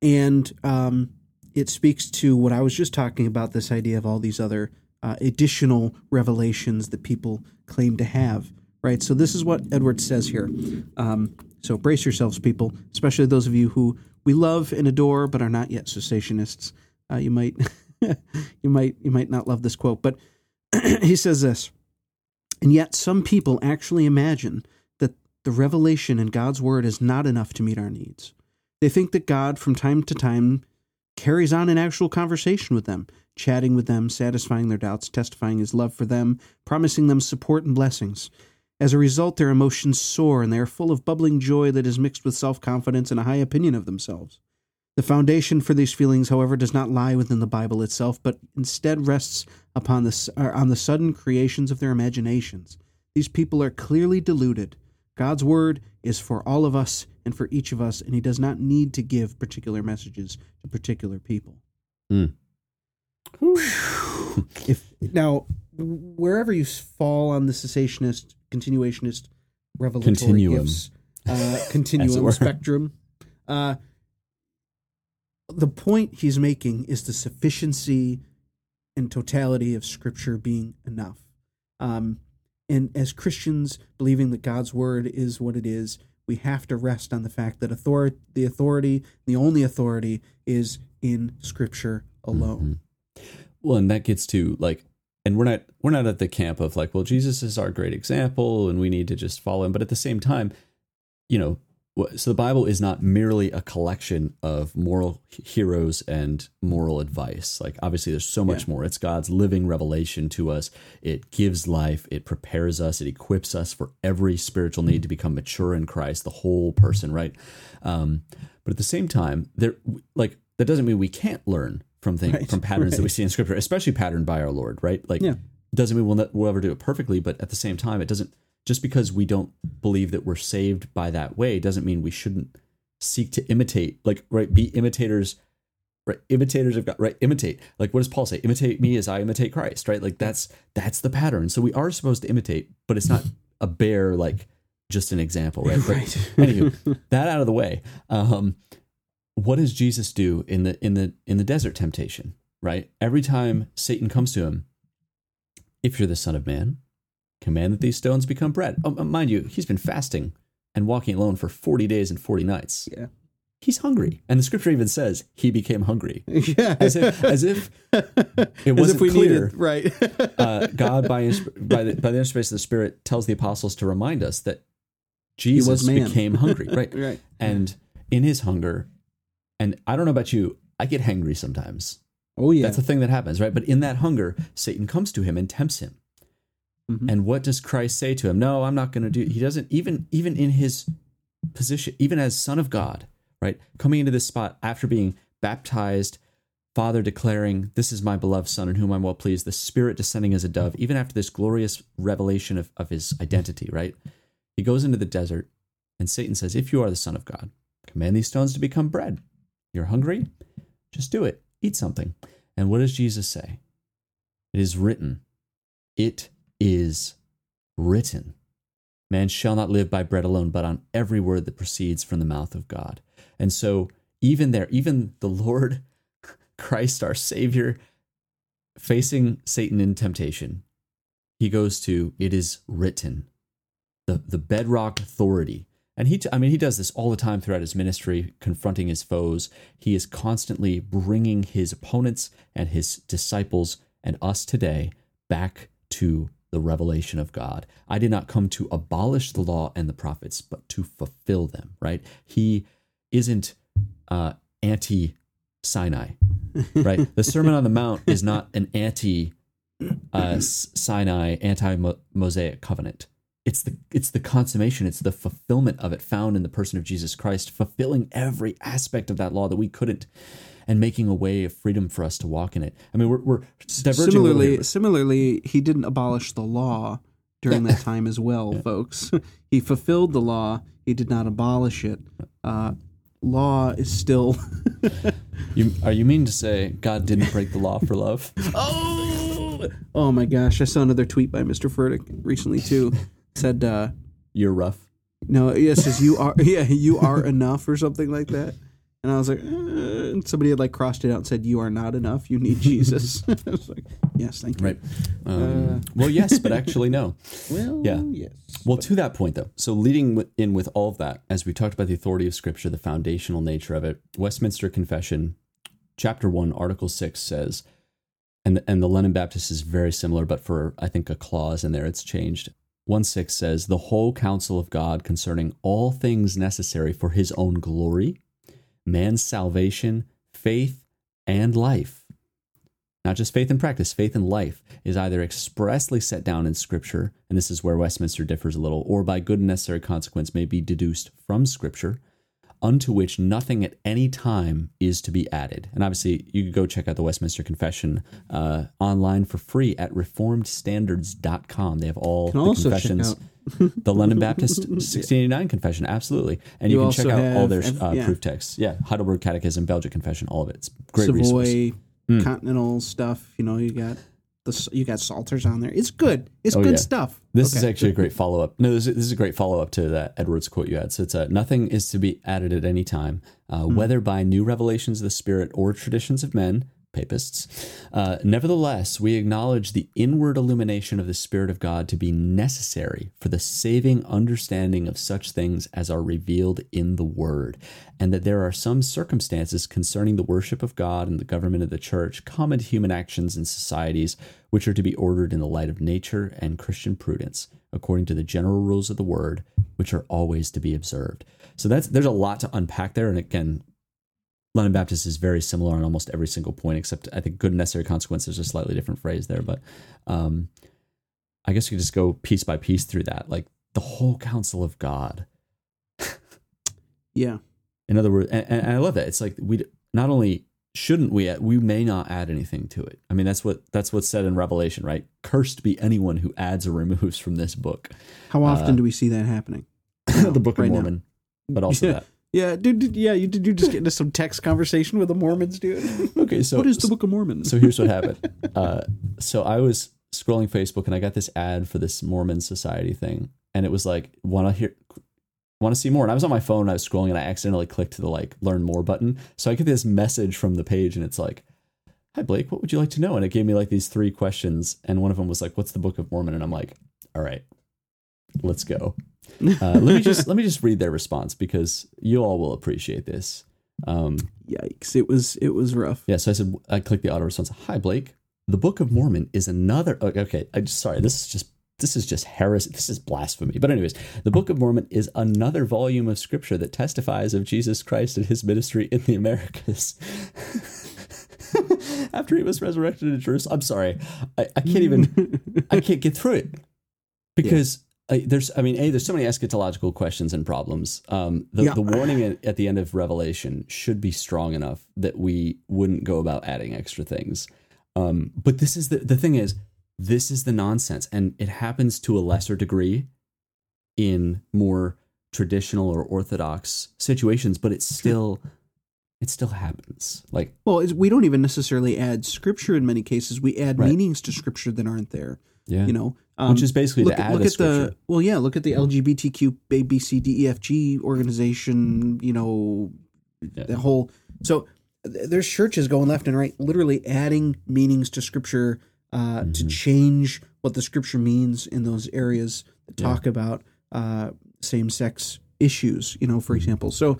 And um, it speaks to what I was just talking about, this idea of all these other uh, additional revelations that people claim to have. Right, so this is what Edwards says here. Um, so brace yourselves, people, especially those of you who we love and adore but are not yet cessationists. Uh, you might, you might, you might not love this quote, but he says this. And yet, some people actually imagine that the revelation in God's word is not enough to meet our needs. They think that God, from time to time, carries on an actual conversation with them, chatting with them, satisfying their doubts, testifying His love for them, promising them support and blessings. As a result, their emotions soar, and they are full of bubbling joy that is mixed with self-confidence and a high opinion of themselves. The foundation for these feelings, however, does not lie within the Bible itself, but instead rests upon the, on the sudden creations of their imaginations. These people are clearly deluded. God's word is for all of us and for each of us, and He does not need to give particular messages to particular people. Mm. If now, wherever you fall on the cessationist, continuationist, revelatory continuum. gifts, uh, continuum spectrum. Uh, the point he's making is the sufficiency and totality of Scripture being enough. Um, and as Christians, believing that God's word is what it is, we have to rest on the fact that authority, the authority, the only authority is in Scripture alone. Mm-hmm. Well, and that gets to like, And we're not we're not at the camp of like, well, Jesus is our great example and we need to just follow him. But at the same time, you know, so the Bible is not merely a collection of moral heroes and moral advice. Like, obviously, there's so much yeah. more. It's God's living revelation to us. It gives life. It prepares us. It equips us for every spiritual need to become mature in Christ, the whole person, right? Um, but at the same time, there like that doesn't mean we can't learn from things, right, from patterns right. that we see in Scripture, especially patterned by our Lord, right? Like, yeah. doesn't mean we'll, not, we'll ever do it perfectly, but at the same time, it doesn't, just because we don't believe that we're saved by that way, doesn't mean we shouldn't seek to imitate, like, right, be imitators, right, imitators of God, right, imitate. Like, what does Paul say? Imitate me as I imitate Christ, right? Like, that's that's the pattern. So we are supposed to imitate, but it's not a bare, like, just an example, right? But right. Anywho, that out of the way. Um, What does Jesus do in the in the in the desert temptation? Right, every time Satan comes to him, if you're the Son of Man, command that these stones become bread. Oh, mind you, he's been fasting and walking alone for forty days and forty nights. Yeah, he's hungry, and the Scripture even says he became hungry. Yeah, as if as if it wasn't as if we clear. Needed, right, uh, God by by the by the inspiration of the Spirit tells the apostles to remind us that Jesus became hungry. Right, right, and in his hunger. And I don't know about you, I get hangry sometimes. Oh, yeah. That's the thing that happens, right? But in that hunger, Satan comes to him and tempts him. Mm-hmm. And what does Christ say to him? No, I'm not going to do it. He doesn't, even, even in his position, even as Son of God, right? Coming into this spot after being baptized, Father declaring, this is my beloved Son in whom I'm well pleased, the Spirit descending as a dove, even after this glorious revelation of, of his identity, right? He goes into the desert and Satan says, if you are the Son of God, command these stones to become bread. You're hungry? Just do it. Eat something. And what does Jesus say? It is written. It is written. Man shall not live by bread alone, but on every word that proceeds from the mouth of God. And so even there, even the Lord Christ, our Savior, facing Satan in temptation, he goes to, it is written. The, the bedrock authority. And he, t- I mean, he does this all the time throughout his ministry, confronting his foes. He is constantly bringing his opponents and his disciples and us today back to the revelation of God. I did not come to abolish the law and the prophets, but to fulfill them, right? He isn't uh, anti-Sinai, right? The Sermon on the Mount is not an anti-Sinai, uh, anti-Mosaic covenant. It's the it's the consummation, it's the fulfillment of it found in the person of Jesus Christ, fulfilling every aspect of that law that we couldn't, and making a way of freedom for us to walk in it. I mean, we're, we're diverging. Similarly, similarly, he didn't abolish the law during that time as well, yeah. folks. He fulfilled the law. He did not abolish it. Uh, law is still... you, are you mean to say God didn't break the law for love? oh! Oh, my gosh. I saw another tweet by Mister Furtick recently, too. Said uh, you're rough. No, yes, yeah, says you are. Yeah, you are enough or something like that. And I was like, eh. And somebody had like crossed it out and said, "You are not enough. You need Jesus." I was like, "Yes, thank you." Right. Um, uh. Well, yes, but actually, no. well, yeah. Yes. Well, to that point, though. So, leading in with all of that, as we talked about the authority of Scripture, the foundational nature of it, Westminster Confession, Chapter One, Article Six says, and the, and the London Baptist is very similar, but for I think a clause in there, it's changed. one six says, the whole counsel of God concerning all things necessary for his own glory, man's salvation, faith, and life. Not just faith and practice, faith and life is either expressly set down in Scripture, and this is where Westminster differs a little, or by good and necessary consequence may be deduced from Scripture, unto which nothing at any time is to be added. And obviously, you could go check out the Westminster Confession uh, online for free at reformed standards dot com. They have all the also confessions. The London Baptist sixteen eighty-nine Confession, absolutely. And you, you can check out all their uh, yeah. proof texts. Yeah, Heidelberg Catechism, Belgic Confession, all of it. It's great resource. Savoy, mm. Continental stuff, you know, you got... The, you got Psalters on there. It's good. It's oh, good yeah. stuff. This okay. is actually a great follow-up. No, this is, this is a great follow-up to that Edwards quote you had. So it's a, nothing is to be added at any time, uh, mm. whether by new revelations of the Spirit or traditions of men, papists. Uh, nevertheless, we acknowledge the inward illumination of the Spirit of God to be necessary for the saving understanding of such things as are revealed in the Word, and that there are some circumstances concerning the worship of God and the government of the Church, common to human actions and societies, which are to be ordered in the light of nature and Christian prudence, according to the general rules of the Word, which are always to be observed. So that's there's a lot to unpack there, and again, London Baptist is very similar on almost every single point, except I think good and necessary consequence is a slightly different phrase there. But um, I guess you could just go piece by piece through that, like the whole counsel of God. yeah. In other words, and, and I love that. It's like we not only shouldn't we, add, we may not add anything to it. I mean, that's what that's what's said in Revelation, right? Cursed be anyone who adds or removes from this book. How often uh, do we see that happening? The Book right of Mormon, now. But also yeah. that. Yeah, dude, dude. Yeah, you did. You just get into some text conversation with the Mormons, dude. Okay, so what is the Book of Mormon? So here's what happened. Uh, so I was scrolling Facebook and I got this ad for this Mormon Society thing, and it was like, want to hear, want to see more? And I was on my phone, and I was scrolling, and I accidentally clicked to the like learn more button. So I get this message from the page, and it's like, hi Blake, what would you like to know? And it gave me like these three questions, and one of them was like, what's the Book of Mormon? And I'm like, all right, let's go. uh, let me just let me just read their response because you all will appreciate this. Um, Yikes! It was it was rough. Yeah. So I said I clicked the auto response. Hi Blake. The Book of Mormon is another. Okay. I just sorry. This is just this is just heresy. This is blasphemy. But anyways, the Book of Mormon is another volume of Scripture that testifies of Jesus Christ and his ministry in the Americas. After he was resurrected in Jerusalem. I'm sorry. I, I can't even. I can't get through it because. Yeah. Uh, there's, I mean, A, there's so many eschatological questions and problems. Um, the, yeah. the warning at, at the end of Revelation should be strong enough that we wouldn't go about adding extra things. Um, but this is the, the thing is, this is the nonsense. And it happens to a lesser degree in more traditional or orthodox situations, but it's still... It still happens. Like, well, it's, we don't even necessarily add Scripture in many cases. We add right. meanings to Scripture that aren't there. Yeah, you know, um, which is basically look, to add look at Scripture. The well, yeah. Look at the L G B T Q A B C D E F G organization. You know, yeah. the whole. So there's churches going left and right, literally adding meanings to Scripture uh, mm-hmm. to change what the Scripture means in those areas that yeah. talk about uh, same-sex issues. You know, for example, so.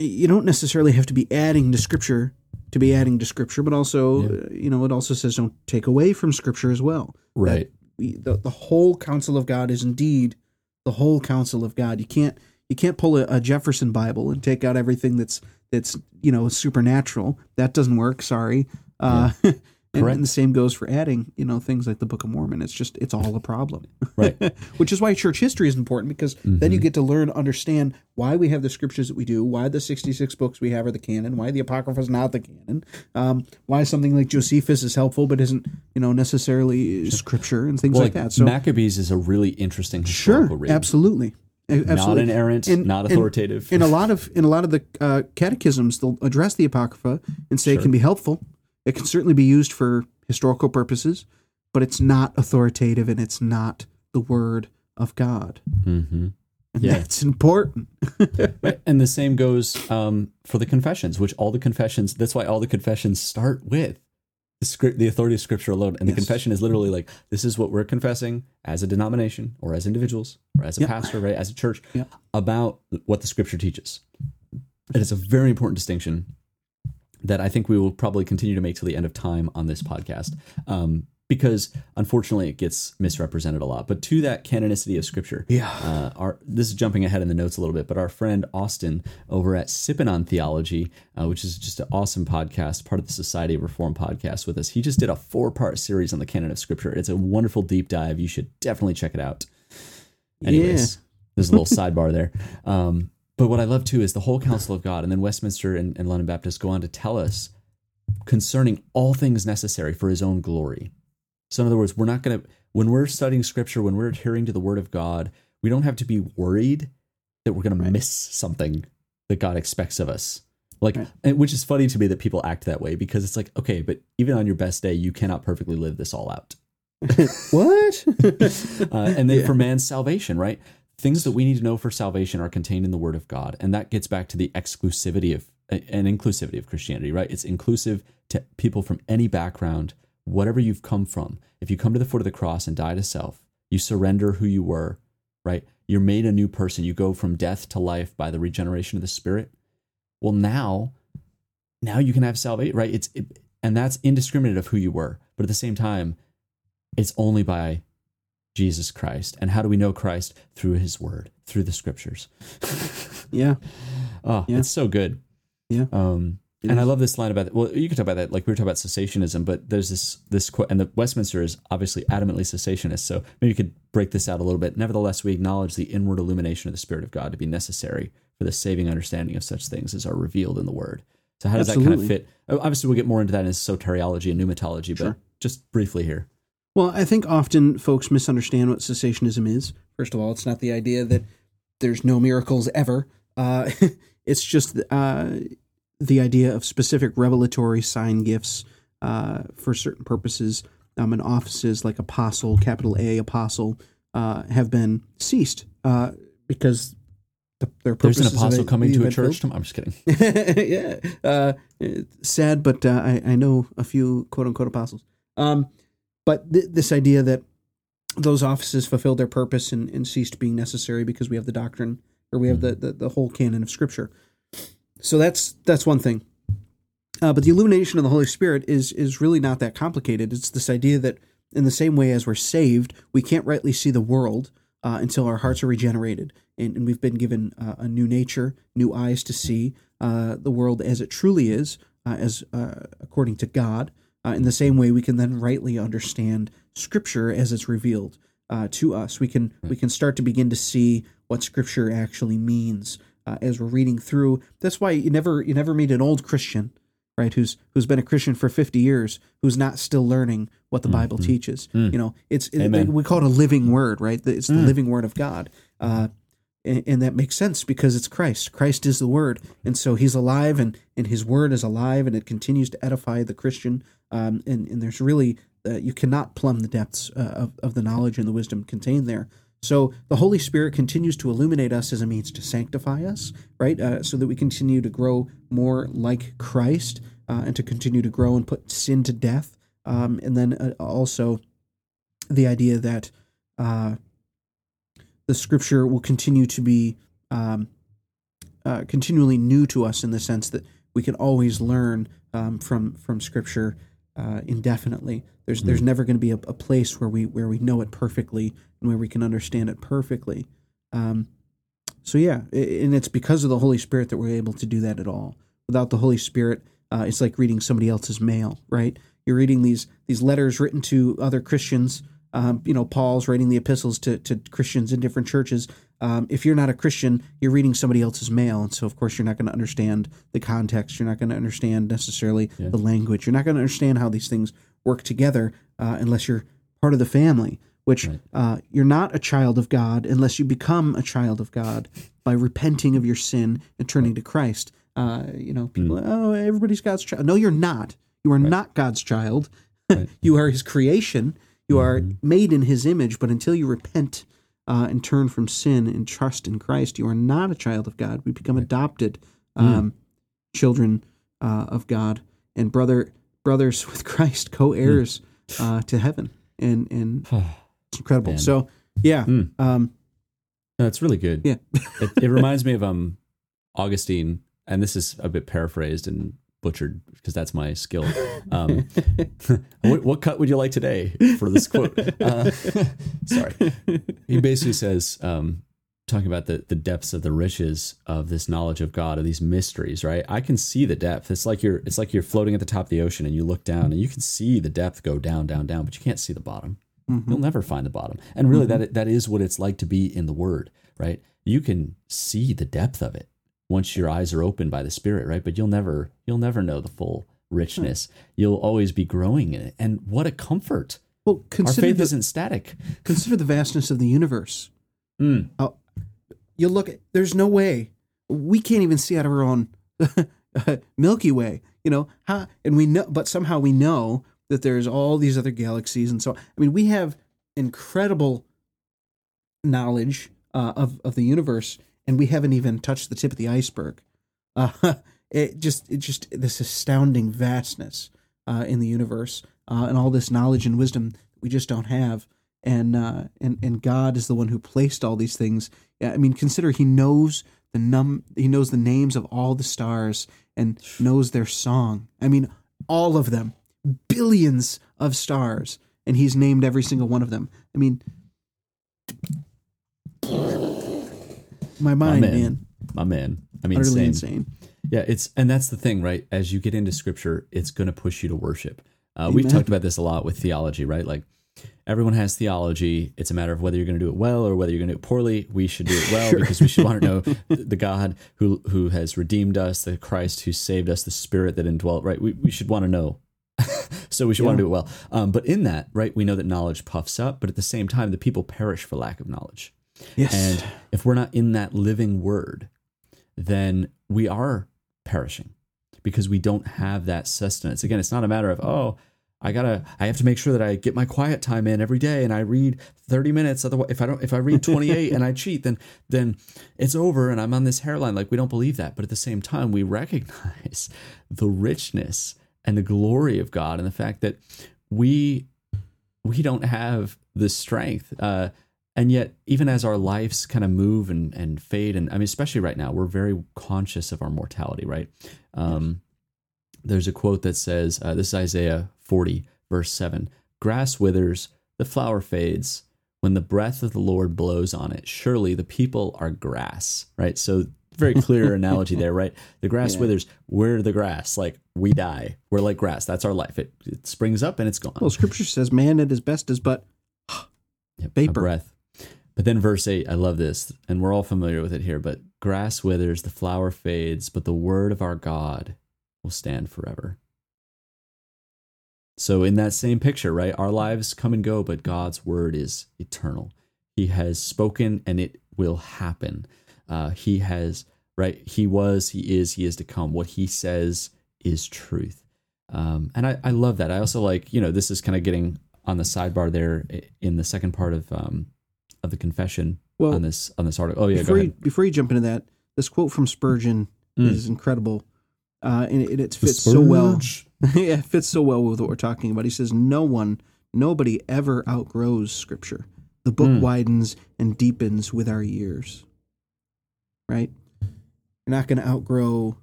You don't necessarily have to be adding to Scripture to be adding to Scripture, but also, yeah. uh, you know, it also says don't take away from Scripture as well. Right. We, the, the whole counsel of God is indeed the whole counsel of God. You can't you can't pull a, a Jefferson Bible and take out everything that's that's you know supernatural. That doesn't work. Sorry. Uh, yeah. Correct. And the same goes for adding, you know, things like the Book of Mormon. It's just, it's all a problem. Right. Which is why church history is important, because mm-hmm. then you get to learn, understand why we have the scriptures that we do, why the sixty-six books we have are the canon, why the Apocrypha is not the canon, um, why something like Josephus is helpful but isn't, you know, necessarily scripture and things well, like, like that. So Maccabees is a really interesting historical reading. Sure, absolutely. Absolutely. Not inerrant, and, not authoritative. And, and a lot of in a lot of the uh, catechisms, they'll address the Apocrypha and say sure. it can be helpful. It can certainly be used for historical purposes, but it's not authoritative and it's not the Word of God. Mm-hmm. And yeah. that's important. Right. And the same goes um, for the confessions, which all the confessions, that's why all the confessions start with the script, the authority of Scripture alone. And yes. the confession is literally like, this is what we're confessing as a denomination or as individuals or as a yep. pastor, right, as a church, yep. about what the Scripture teaches. And it's a very important distinction that I think we will probably continue to make till the end of time on this podcast, um, because unfortunately it gets misrepresented a lot. But to that canonicity of Scripture, yeah. uh, our, this is jumping ahead in the notes a little bit, but our friend Austin over at Sippin on Theology, uh, which is just an awesome podcast, part of the Society of Reformed Podcasts with us, he just did a four-part series on the canon of Scripture. It's a wonderful deep dive. You should definitely check it out. Anyways, yeah. there's a little sidebar there. Um, But what I love, too, is the whole counsel of God. And then Westminster and, and London Baptist go on to tell us concerning all things necessary for his own glory. So in other words, we're not going to, when we're studying Scripture, when we're adhering to the Word of God, we don't have to be worried that we're going right. to miss something that God expects of us. Like, right. and, which is funny to me that people act that way, because it's like, okay, but even on your best day, you cannot perfectly live this all out. What? uh, and then yeah. for man's salvation, right? Things that we need to know for salvation are contained in the Word of God. And that gets back to the exclusivity of and inclusivity of Christianity, right? It's inclusive to people from any background, whatever you've come from. If you come to the foot of the cross and die to self, you surrender who you were, right? You're made a new person. You go from death to life by the regeneration of the Spirit. Well, now, now you can have salvation, right? It's it, and that's indiscriminate of who you were. But at the same time, it's only by Jesus Christ. And how do we know Christ? Through his Word, through the Scriptures. yeah. Oh, yeah. It's so good. Yeah. Um, and is. I love this line about it. Well, you can talk about that. Like we were talking about cessationism, but there's this, this quote, and the Westminster is obviously adamantly cessationist. So maybe you could break this out a little bit. Nevertheless, we acknowledge the inward illumination of the Spirit of God to be necessary for the saving understanding of such things as are revealed in the Word. So how does Absolutely. that kind of fit? Obviously we'll get more into that in soteriology and pneumatology, but sure. just briefly here. Well, I think often folks misunderstand what cessationism is. First of all, it's not the idea that there's no miracles ever. Uh, it's just uh, the idea of specific revelatory sign gifts uh, for certain purposes. Um, and offices like apostle, capital A, apostle, uh, have been ceased uh, because the, their purposes. There's an apostle a, coming to a church? Filled. I'm just kidding. yeah. Uh, sad, but uh, I, I know a few quote-unquote apostles. Um But th- this idea that those offices fulfilled their purpose and, and ceased being necessary because we have the doctrine, or we have the, the, the whole canon of Scripture. So that's that's one thing. Uh, but the illumination of the Holy Spirit is is really not that complicated. It's this idea that in the same way as we're saved, we can't rightly see the world uh, until our hearts are regenerated. And, and we've been given uh, a new nature, new eyes to see uh, the world as it truly is, uh, as uh, according to God. Uh, in the same way, we can then rightly understand Scripture as it's revealed uh, to us. We can we can start to begin to see what Scripture actually means uh, as we're reading through. That's why you never you never meet an old Christian, right, who's who's been a Christian for fifty years, who's not still learning what the mm-hmm. Bible teaches. Mm. You know, it's it, we call it a living Word, right? It's the mm. living Word of God, uh, and, and that makes sense because it's Christ. Christ is the Word, and so He's alive, and and His Word is alive, and it continues to edify the Christian. Um, and, and there's really, uh, you cannot plumb the depths uh, of, of the knowledge and the wisdom contained there. So the Holy Spirit continues to illuminate us as a means to sanctify us, right? Uh, so that we continue to grow more like Christ uh, and to continue to grow and put sin to death. Um, and then uh, also the idea that uh, the Scripture will continue to be um, uh, continually new to us in the sense that we can always learn um, from, from Scripture Uh, indefinitely. There's there's never going to be a, a place where we where we know it perfectly and where we can understand it perfectly. Um, so yeah, it, and it's because of the Holy Spirit that we're able to do that at all. Without the Holy Spirit, uh, it's like reading somebody else's mail, right? You're reading these these letters written to other Christians. Um, you know, Paul's writing the epistles to, to Christians in different churches. Um, if you're not a Christian, you're reading somebody else's mail. And so, of course, you're not going to understand the context. You're not going to understand necessarily yeah. the language. You're not going to understand how these things work together uh, unless you're part of the family, which right. uh, you're not a child of God unless you become a child of God by repenting of your sin and turning to Christ. Uh, you know, people, mm. oh, everybody's God's child. No, you're not. You are right. not God's child. Right. You are his creation. You are made in his image, but until you repent uh, and turn from sin and trust in Christ, you are not a child of God. We become adopted um, mm. children uh, of God and brother brothers with Christ, co-heirs mm. uh, to heaven, and and it's incredible. Man. So yeah, mm. um, no, it's really good. Yeah, it, it reminds me of um, Augustine, and this is a bit paraphrased and butchered because that's my skill. Um, what, what cut would you like today for this quote? Uh, sorry. He basically says, um, talking about the, the depths of the riches of this knowledge of God, of these mysteries, right? I can see the depth. It's like you're, it's like you're floating at the top of the ocean and you look down and you can see the depth go down, down, down, but you can't see the bottom. Mm-hmm. You'll never find the bottom. And really mm-hmm. that, that is what it's like to be in the Word, right? You can see the depth of it once your eyes are opened by the Spirit, right? But you'll never, you'll never know the full richness. You'll always be growing in it. And what a comfort. Well, consider our faith the, isn't static. Consider the vastness of the universe. Mm. Uh, you look at, there's no way. We can't even see out of our own Milky Way, you know, how, and we know, but somehow we know that there's all these other galaxies. And so, I mean, we have incredible knowledge uh, of, of the universe, and we haven't even touched the tip of the iceberg. Uh, it just, it just this astounding vastness uh, in the universe, uh, and all this knowledge and wisdom we just don't have. And uh, and and God is the one who placed all these things. I mean, consider He knows the num, He knows the names of all the stars and knows their song. I mean, all of them, billions of stars, and He's named every single one of them. I mean. My mind, my man. man. My man. I mean, insane. insane. Yeah, it's, and that's the thing, right? As you get into Scripture, it's going to push you to worship. Uh, we've talked about this a lot with theology, right? Like everyone has theology. It's a matter of whether you're going to do it well or whether you're going to do it poorly. We should do it well sure. because we should want to know the God who who has redeemed us, the Christ who saved us, the Spirit that indwelt, right? We we should want to know. So we should yeah. want to do it well. Um, but in that, right, we know that knowledge puffs up, but at the same time, the people perish for lack of knowledge. Yes. And if we're not in that living Word, then we are perishing because we don't have that sustenance. Again, it's not a matter of, oh, I gotta, I have to make sure that I get my quiet time in every day and I read thirty minutes. Otherwise, if I don't, if I read twenty-eight and I cheat, then, then it's over and I'm on this hairline. Like, we don't believe that. But at the same time, we recognize the richness and the glory of God and the fact that we, we don't have the strength, uh, and yet, even as our lives kind of move and, and fade, and I mean, especially right now, we're very conscious of our mortality, right? Um, there's a quote that says, uh, this is Isaiah forty, verse seven, grass withers, the flower fades, when the breath of the Lord blows on it. Surely the people are grass, right? So very clear analogy there, right? The grass yeah. withers. We're the grass. Like, we die. We're like grass. That's our life. It, it springs up and it's gone. Well, Scripture says man at his best is but yep, vapor. A breath. But then verse eight, I love this, and we're all familiar with it here, but grass withers, the flower fades, but the word of our God will stand forever. So in that same picture, right, our lives come and go, but God's word is eternal. He has spoken and it will happen. Uh, he has, right, he was, he is, he is to come. What he says is truth. Um, and I, I love that. I also like, you know, this is kind of getting on the sidebar there in the second part of um of the confession well, on this on this article. Oh yeah, before go ahead. You, before you jump into that, this quote from Spurgeon mm. is incredible, uh, and it, it fits so well. yeah, it fits so well with what we're talking about. He says, "No one, nobody ever outgrows Scripture. The book mm. widens and deepens with our years." Right? You're not going to outgrow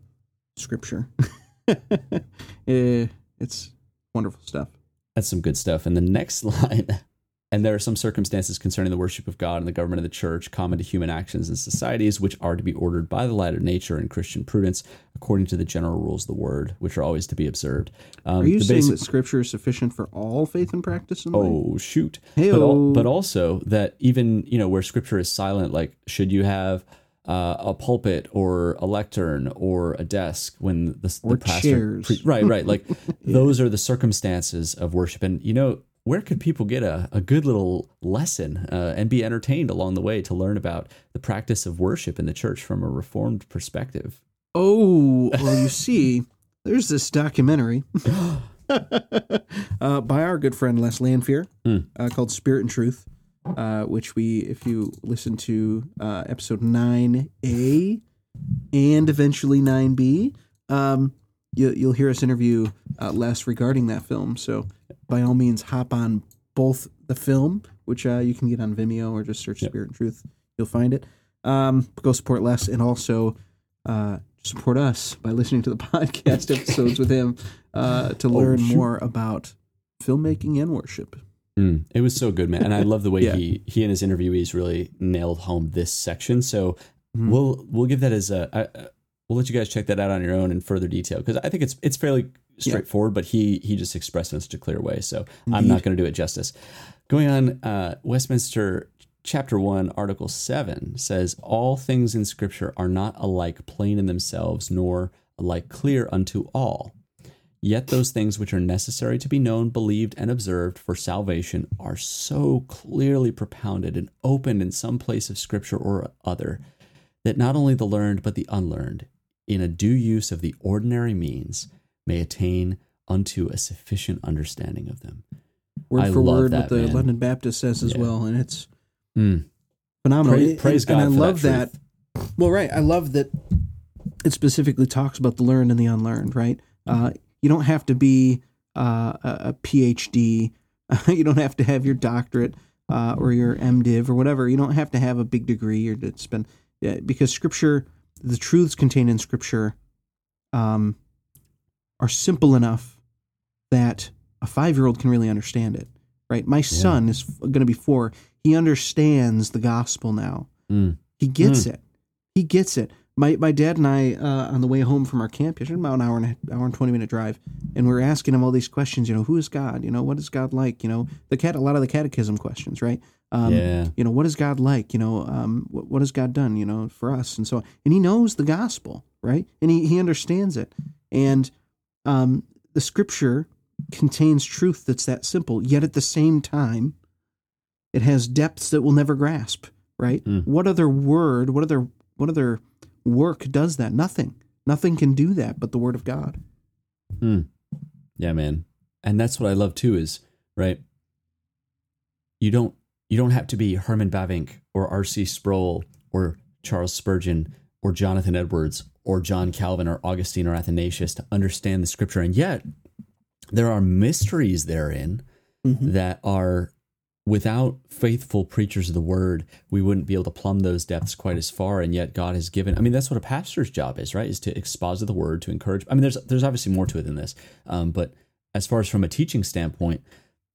Scripture. It's wonderful stuff. That's some good stuff. And the next line. And there are some circumstances concerning the worship of God and the government of the church common to human actions and societies, which are to be ordered by the light of nature and Christian prudence, according to the general rules of the word, which are always to be observed. Um, are you saying basic... that Scripture is sufficient for all faith and practice? In oh, life? shoot. But, al- but also that even, you know, where Scripture is silent, like should you have uh, a pulpit or a lectern or a desk when the, or the pastor... Pre- right, right. Like yeah. Those are the circumstances of worship. And, you know, where could people get a, a good little lesson uh, and be entertained along the way to learn about the practice of worship in the church from a Reformed perspective? Oh, well, you see, there's this documentary uh, by our good friend Les Lanfear mm. uh, called Spirit and Truth, uh, which we, if you listen to uh, episode nine A and eventually nine B, um, you, you'll hear us interview uh, Les regarding that film, so... By all means, hop on both the film, which uh, you can get on Vimeo or just search yep. Spirit and Truth. You'll find it. Um, go support Les and also uh, support us by listening to the podcast episodes with him uh, to learn oh, more about filmmaking and worship. Mm, it was so good, man. And I love the way yeah. he he and his interviewees really nailed home this section. So mm-hmm. we'll we'll give that as a... a We'll let you guys check that out on your own in further detail, because I think it's it's fairly straightforward, yeah. but he he just expressed it in such a clear way, so Indeed. I'm not going to do it justice. Going on, uh, Westminster Chapter one, Article seven says, all things in Scripture are not alike plain in themselves, nor alike clear unto all. Yet those things which are necessary to be known, believed, and observed for salvation are so clearly propounded and opened in some place of Scripture or other, that not only the learned but the unlearned, in a due use of the ordinary means, may attain unto a sufficient understanding of them. Word I for word, that, what the man. London Baptist says as yeah. well, and it's mm. phenomenal. Praise, praise and, God! And I for love that, that. Well, right, I love that it specifically talks about the learned and the unlearned. Right, uh, you don't have to be uh, a P H D, you don't have to have your doctorate uh, or your MDiv or whatever. You don't have to have a big degree or to spend yeah, because Scripture, the truths contained in Scripture, um. are simple enough that a five-year-old can really understand it, right? My yeah. son is going to be four. He understands the gospel now. Mm. He gets mm. it. He gets it. My my dad and I, uh, on the way home from our camp, it's about an hour and a, hour and twenty-minute drive, and we were asking him all these questions, you know, who is God? You know, what is God like? You know, the cat, a lot of the catechism questions, right? Um, yeah. You know, what is God like? You know, um, what, what has God done, you know, for us? And so on. And he knows the gospel, right? And he, he understands it. And... Um, the Scripture contains truth that's that simple, yet at the same time, it has depths that we'll never grasp, right? Mm. What other word, what other what other work does that? Nothing. Nothing can do that but the Word of God. Mm. Yeah, man. And that's what I love too is, right, you don't you don't have to be Herman Bavinck or R C Sproul or Charles Spurgeon or Jonathan Edwards or John Calvin or Augustine or Athanasius to understand the Scripture. And yet there are mysteries therein mm-hmm. that are without faithful preachers of the word, we wouldn't be able to plumb those depths quite as far. And yet God has given, I mean, that's what a pastor's job is, right? Is to exposit the word, to encourage. I mean, there's, there's obviously more to it than this. Um, but as far as from a teaching standpoint,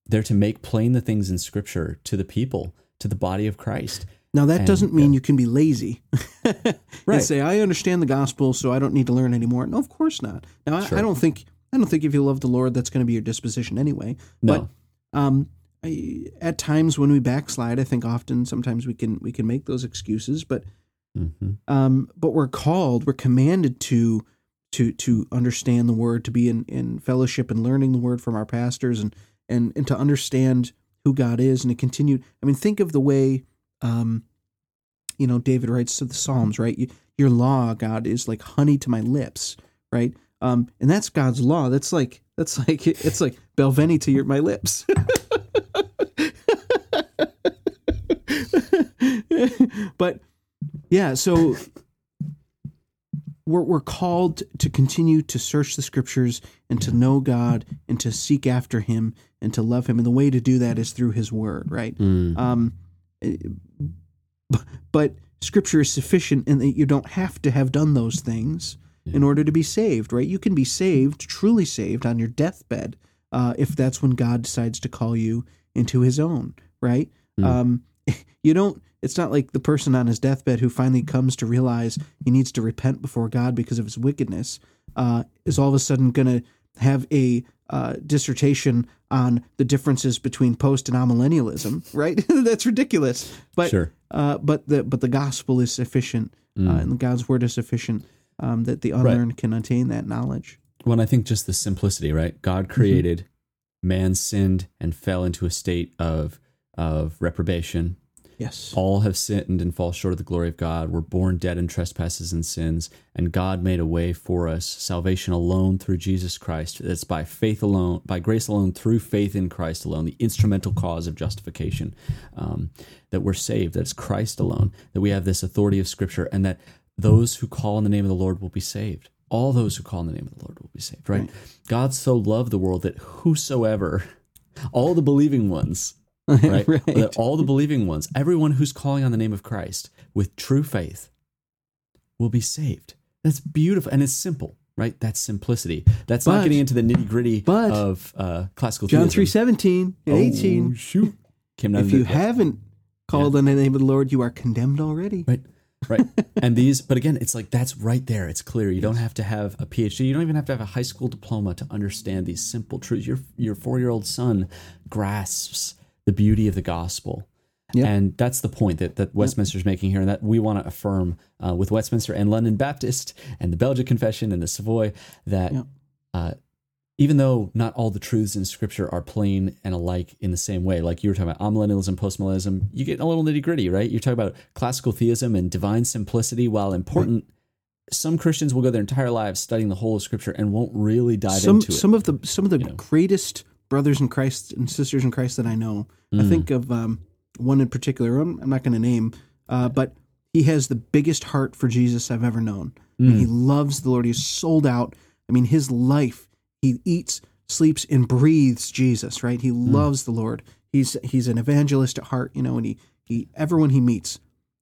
they're to make plain the things in Scripture to the people, to the body of Christ. Now, that and, doesn't mean uh, you can be lazy right. and say, I understand the gospel, so I don't need to learn anymore. No, of course not. Now, I, sure. I don't think I don't think if you love the Lord, that's going to be your disposition anyway. No. But um, I, at times when we backslide, I think often sometimes we can we can make those excuses. But mm-hmm. um, but we're called, we're commanded to to to understand the word, to be in, in fellowship and learning the word from our pastors and, and, and to understand who God is and to continue. I mean, think of the way... Um, you know, David writes to the Psalms, right? You, your law, God, is like honey to my lips, right? Um, and that's God's law. That's like that's like it's like Balvenie to your my lips. But yeah, so we're we're called to continue to search the Scriptures and to know God and to seek after Him and to love Him, and the way to do that is through His Word, right? Mm. Um. But Scripture is sufficient in that you don't have to have done those things yeah. in order to be saved, right? You can be saved, truly saved, on your deathbed, uh, if that's when God decides to call you into His own, right? Mm. Um, you don't, it's not like the person on his deathbed who finally comes to realize he needs to repent before God because of his wickedness uh, is all of a sudden going to have a uh, dissertation on the differences between post and amillennialism, right? That's ridiculous. But sure. uh, but the but the gospel is sufficient, mm. uh, and God's word is sufficient um, that the unlearned right. can attain that knowledge. Well, and I think just the simplicity, right? God created, mm-hmm. man sinned and fell into a state of of reprobation. Yes. All have sinned and fall short of the glory of God. We're born dead in trespasses and sins, and God made a way for us, salvation alone through Jesus Christ. That's by faith alone, by grace alone, through faith in Christ alone, the instrumental cause of justification, um, that we're saved, that it's Christ alone, that we have this authority of Scripture, and that those who call in the name of the Lord will be saved. All those who call in the name of the Lord will be saved, right? right. God so loved the world that whosoever, all the believing ones... Right? right. That all the believing ones, everyone who's calling on the name of Christ with true faith will be saved. That's beautiful. And it's simple, right? That's simplicity. That's but, not getting into the nitty gritty of uh, classical John theism. John three seventeen and eighteen. Oh, shoot. Came down if you haven't called yeah. on the name of the Lord, you are condemned already. Right. Right. And these, but again, it's like, that's right there. It's clear. You don't have to have a PhD. You don't even have to have a high school diploma to understand these simple truths. Your, your four-year-old son grasps the beauty of the gospel. Yep. And that's the point that, that Westminster's yep. making here, and that we want to affirm uh, with Westminster and London Baptist and the Belgic Confession and the Savoy, that yep. uh, even though not all the truths in Scripture are plain and alike in the same way, like you were talking about amillennialism, postmillennialism, you get a little nitty-gritty, right? You're talking about classical theism and divine simplicity, while important. Right. Some Christians will go their entire lives studying the whole of Scripture and won't really dive some, into it. Some of the, some of the you know. greatest... brothers in Christ and sisters in Christ that I know. Mm. I think of um, one in particular, I'm, I'm not going to name, uh, but he has the biggest heart for Jesus I've ever known. Mm. I mean, he loves the Lord. He's sold out. I mean, his life, he eats, sleeps, and breathes Jesus, right? He mm. loves the Lord. He's he's an evangelist at heart, you know, and he, he everyone he meets,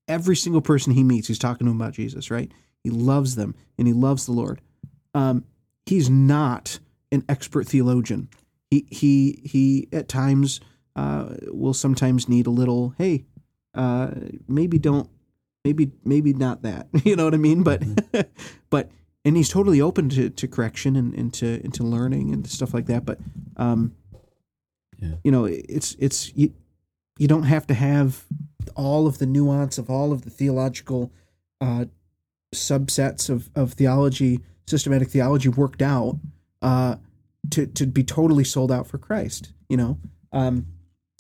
every single person he meets, he's talking to him about Jesus, right? He loves them, and he loves the Lord. Um, he's not an expert theologian. He he he at times uh, will sometimes need a little, hey, uh, maybe don't, maybe maybe not that. You know what I mean? But mm-hmm. but and he's totally open to, to correction and, and to and to learning and stuff like that. But um, yeah. you know, it's it's you, you don't have to have all of the nuance of all of the theological uh, subsets of, of theology, systematic theology worked out. Uh, To, to be totally sold out for Christ, you know? Um,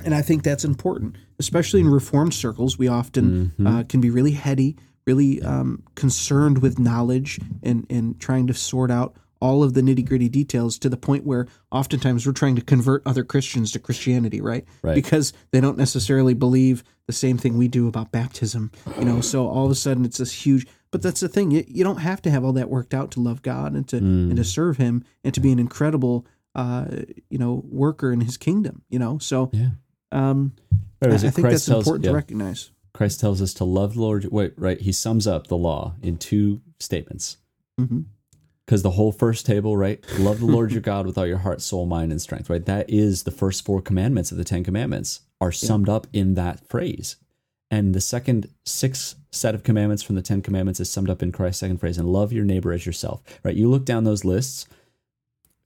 and I think that's important, especially in Reformed circles. We often mm-hmm. uh, can be really heady, really um, concerned with knowledge and, and trying to sort out all of the nitty-gritty details, to the point where oftentimes we're trying to convert other Christians to Christianity, right? right? Because they don't necessarily believe the same thing we do about baptism, you know? So all of a sudden it's this huge... But that's the thing. You, you don't have to have all that worked out to love God and to mm. and to serve Him and to be an incredible, uh, you know, worker in His kingdom. You know, so yeah. um, right, I, I think Christ that's tells, important yeah. to recognize. Christ tells us to love the Lord. Wait, right? He sums up the law in two statements, because mm-hmm. the whole first table, right? Love the Lord your God with all your heart, soul, mind, and strength. Right? That is the first four commandments of the Ten Commandments are summed yeah. up in that phrase. And the second sixth set of commandments from the Ten Commandments is summed up in Christ's second phrase, and love your neighbor as yourself, right? You look down those lists,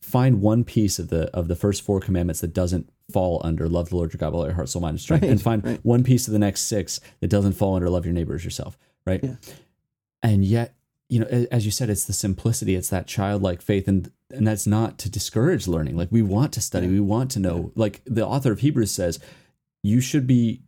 find one piece of the of the first four commandments that doesn't fall under love the Lord your God with all your heart, soul, mind, and strength, right, and find right. one piece of the next six that doesn't fall under love your neighbor as yourself, right? Yeah. And yet, you know, as you said, it's the simplicity, it's that childlike faith, and and that's not to discourage learning. Like, we want to study, we want to know. Like the author of Hebrews says, you should be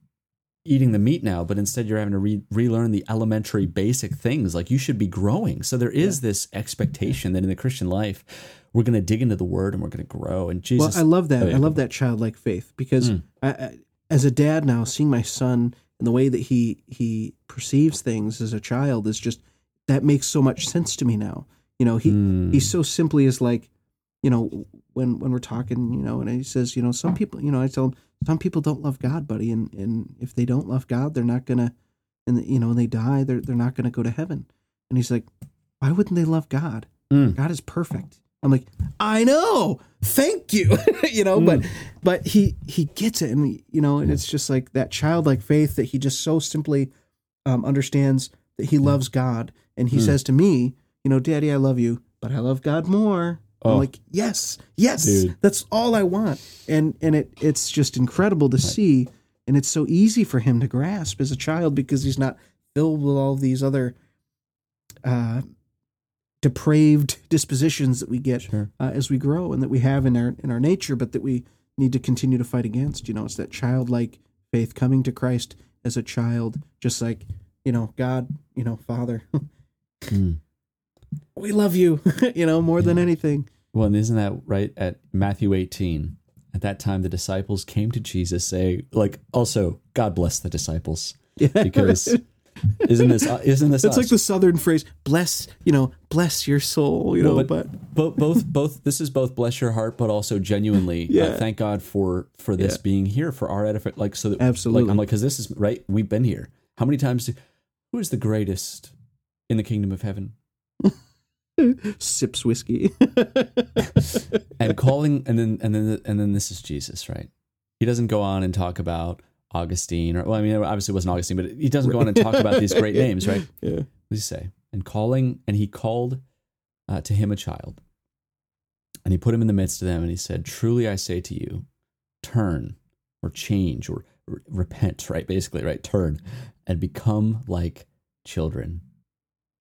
eating the meat now, but instead you're having to re- relearn the elementary basic things. Like, you should be growing. So there is yeah. this expectation that in the Christian life, we're going to dig into the word and we're going to grow. And Jesus, well, I love that. Oh, yeah. I love that childlike faith, because mm. I, I, as a dad now, seeing my son and the way that he, he perceives things as a child is just, that makes so much sense to me now. You know, he, mm. he so simply is like, you know, when, when we're talking, you know, and he says, you know, some people, you know, I tell him, some people don't love God, buddy, and, and if they don't love God, they're not gonna, and you know, when they die, they're they're not gonna go to heaven. And he's like, why wouldn't they love God? Mm. God is perfect. I'm like, I know, thank you, you know, mm. but, but he, he gets it. And we, you know, and yeah. it's just like that childlike faith that he just so simply um, understands that he yeah. loves God. And he mm. says to me, you know, Daddy, I love you, but I love God more. Oh. I'm like, yes, yes, Dude. that's all I want. And, and it, it's just incredible to right. see. And it's so easy for him to grasp as a child because he's not filled with all these other, uh, depraved dispositions that we get sure. uh, as we grow and that we have in our in our nature, but that we need to continue to fight against. You know, it's that childlike faith coming to Christ as a child, just like, you know, God, you know, Father, mm. we love you, you know, more yeah. than anything. Well, and isn't that right at Matthew eighteen? At that time, the disciples came to Jesus saying, like, also, God bless the disciples yeah, because... Right. Isn't this? Isn't this? It's us? Like the Southern phrase, "Bless," you know, "Bless your soul," you know. No, but but both, both, both. This is both bless your heart, but also genuinely. Yeah. Uh, thank God for for this yeah. being here for our edifice, like so that. Absolutely. Like, I'm like, because this is right. We've been here. How many times? Do, who is the greatest in the kingdom of heaven? Sips whiskey. And calling, and then and then and then this is Jesus, right? He doesn't go on and talk about Augustine, or well, I mean, obviously it wasn't Augustine, but he doesn't go on and talk about these great names, right? Yeah. What does he say? And calling, and he called uh, to him a child, and he put him in the midst of them, and he said, "Truly I say to you, turn or change or r- repent," right? Basically, right? Turn and become like children.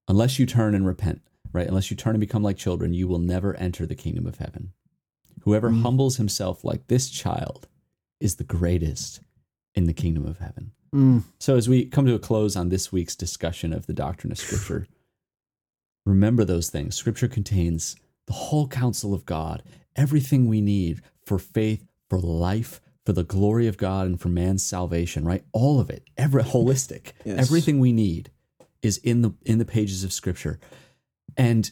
Unless you turn and repent, right? Unless you turn and become like children, you will never enter the kingdom of heaven. Whoever mm. humbles himself like this child is the greatest in the kingdom of heaven. Mm. So as we come to a close on this week's discussion of the doctrine of Scripture, remember those things. Scripture contains the whole counsel of God, everything we need for faith, for life, for the glory of God, and for man's salvation, right? All of it, every holistic, yes. everything we need is in the in the pages of Scripture. And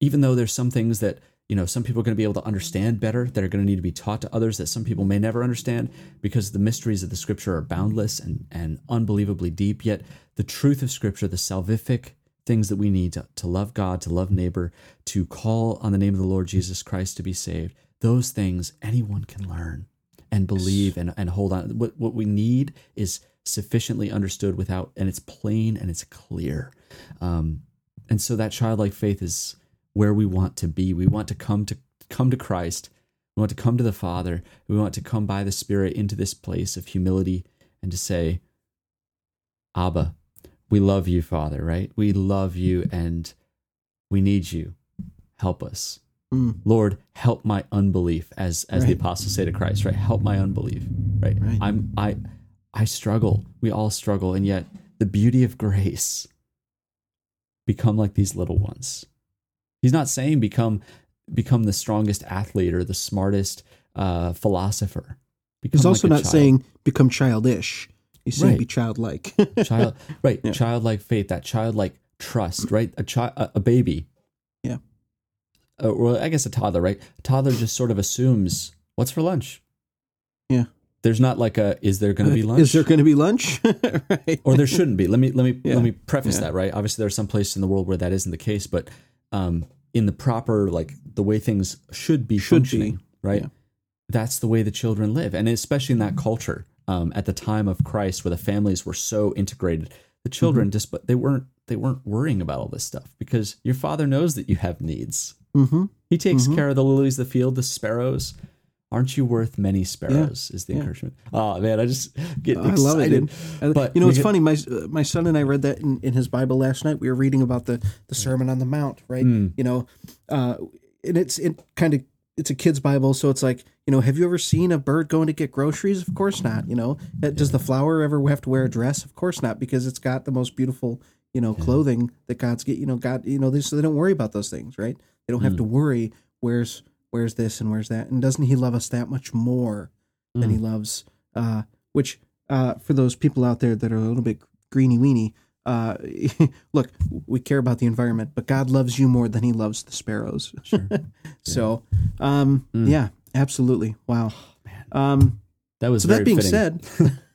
even though there's some things that, you know, some people are going to be able to understand better, that are going to need to be taught to others, that some people may never understand, because the mysteries of the Scripture are boundless and, and unbelievably deep. Yet the truth of Scripture, the salvific things that we need to, to love God, to love neighbor, to call on the name of the Lord Jesus Christ to be saved, those things anyone can learn and believe and, and hold on. What what we need is sufficiently understood without, and it's plain and it's clear. Um, and so that childlike faith is where we want to be. We want to come to come to Christ. We want to come to the Father. We want to come by the Spirit into this place of humility and to say, Abba, we love you, Father, right? We love you and we need you. Help us. Mm. Lord, help my unbelief, as as right. the apostles say to Christ, right? Help my unbelief. Right. right. I'm I I struggle. We all struggle, and yet the beauty of grace, become like these little ones. He's not saying become become the strongest athlete or the smartest uh, philosopher. Become He's also like not child. saying become childish. He's saying right. be childlike. Child, right, yeah. Childlike faith, that childlike trust, right? A child, a, a baby. Yeah. Uh, well, I guess a toddler, right? A toddler just sort of assumes, what's for lunch? Yeah. There's not like a, is there going to be lunch? Is there going to be lunch? Right. Or there shouldn't be. Let me let me yeah. let me preface yeah. that, right? Obviously, there's some place in the world where that isn't the case, but Um, in the proper, like the way things should be should functioning, be. right? Yeah. That's the way the children live. And especially in that culture, um, at the time of Christ, where the families were so integrated, the children mm-hmm. just, but they weren't, they weren't worrying about all this stuff, because your Father knows that you have needs. Mm-hmm. He takes mm-hmm. care of the lilies of the field, the sparrows. Aren't you worth many sparrows yeah. is the yeah. encouragement. Oh man, I just get oh, excited. I love it, dude. But, you know, it's get... funny. My uh, my son and I read that in, in his Bible last night. We were reading about the, the Sermon on the Mount, right? Mm. You know, uh, and it's it kind of, it's a kid's Bible. So it's like, you know, have you ever seen a bird going to get groceries? Of course not. You know, that, yeah. does the flower ever have to wear a dress? Of course not, because it's got the most beautiful, you know, yeah. clothing that God's get, you know, God, you know, they, so they don't worry about those things, right? They don't mm. have to worry where's, where's this and where's that? And doesn't he love us that much more than mm. he loves? Uh, which, uh, for those people out there that are a little bit greeny-weeny, uh, look, we care about the environment, but God loves you more than he loves the sparrows. Sure. Yeah. So, um, mm. yeah, absolutely. Wow. Oh, man. Um, that was so very that being fitting.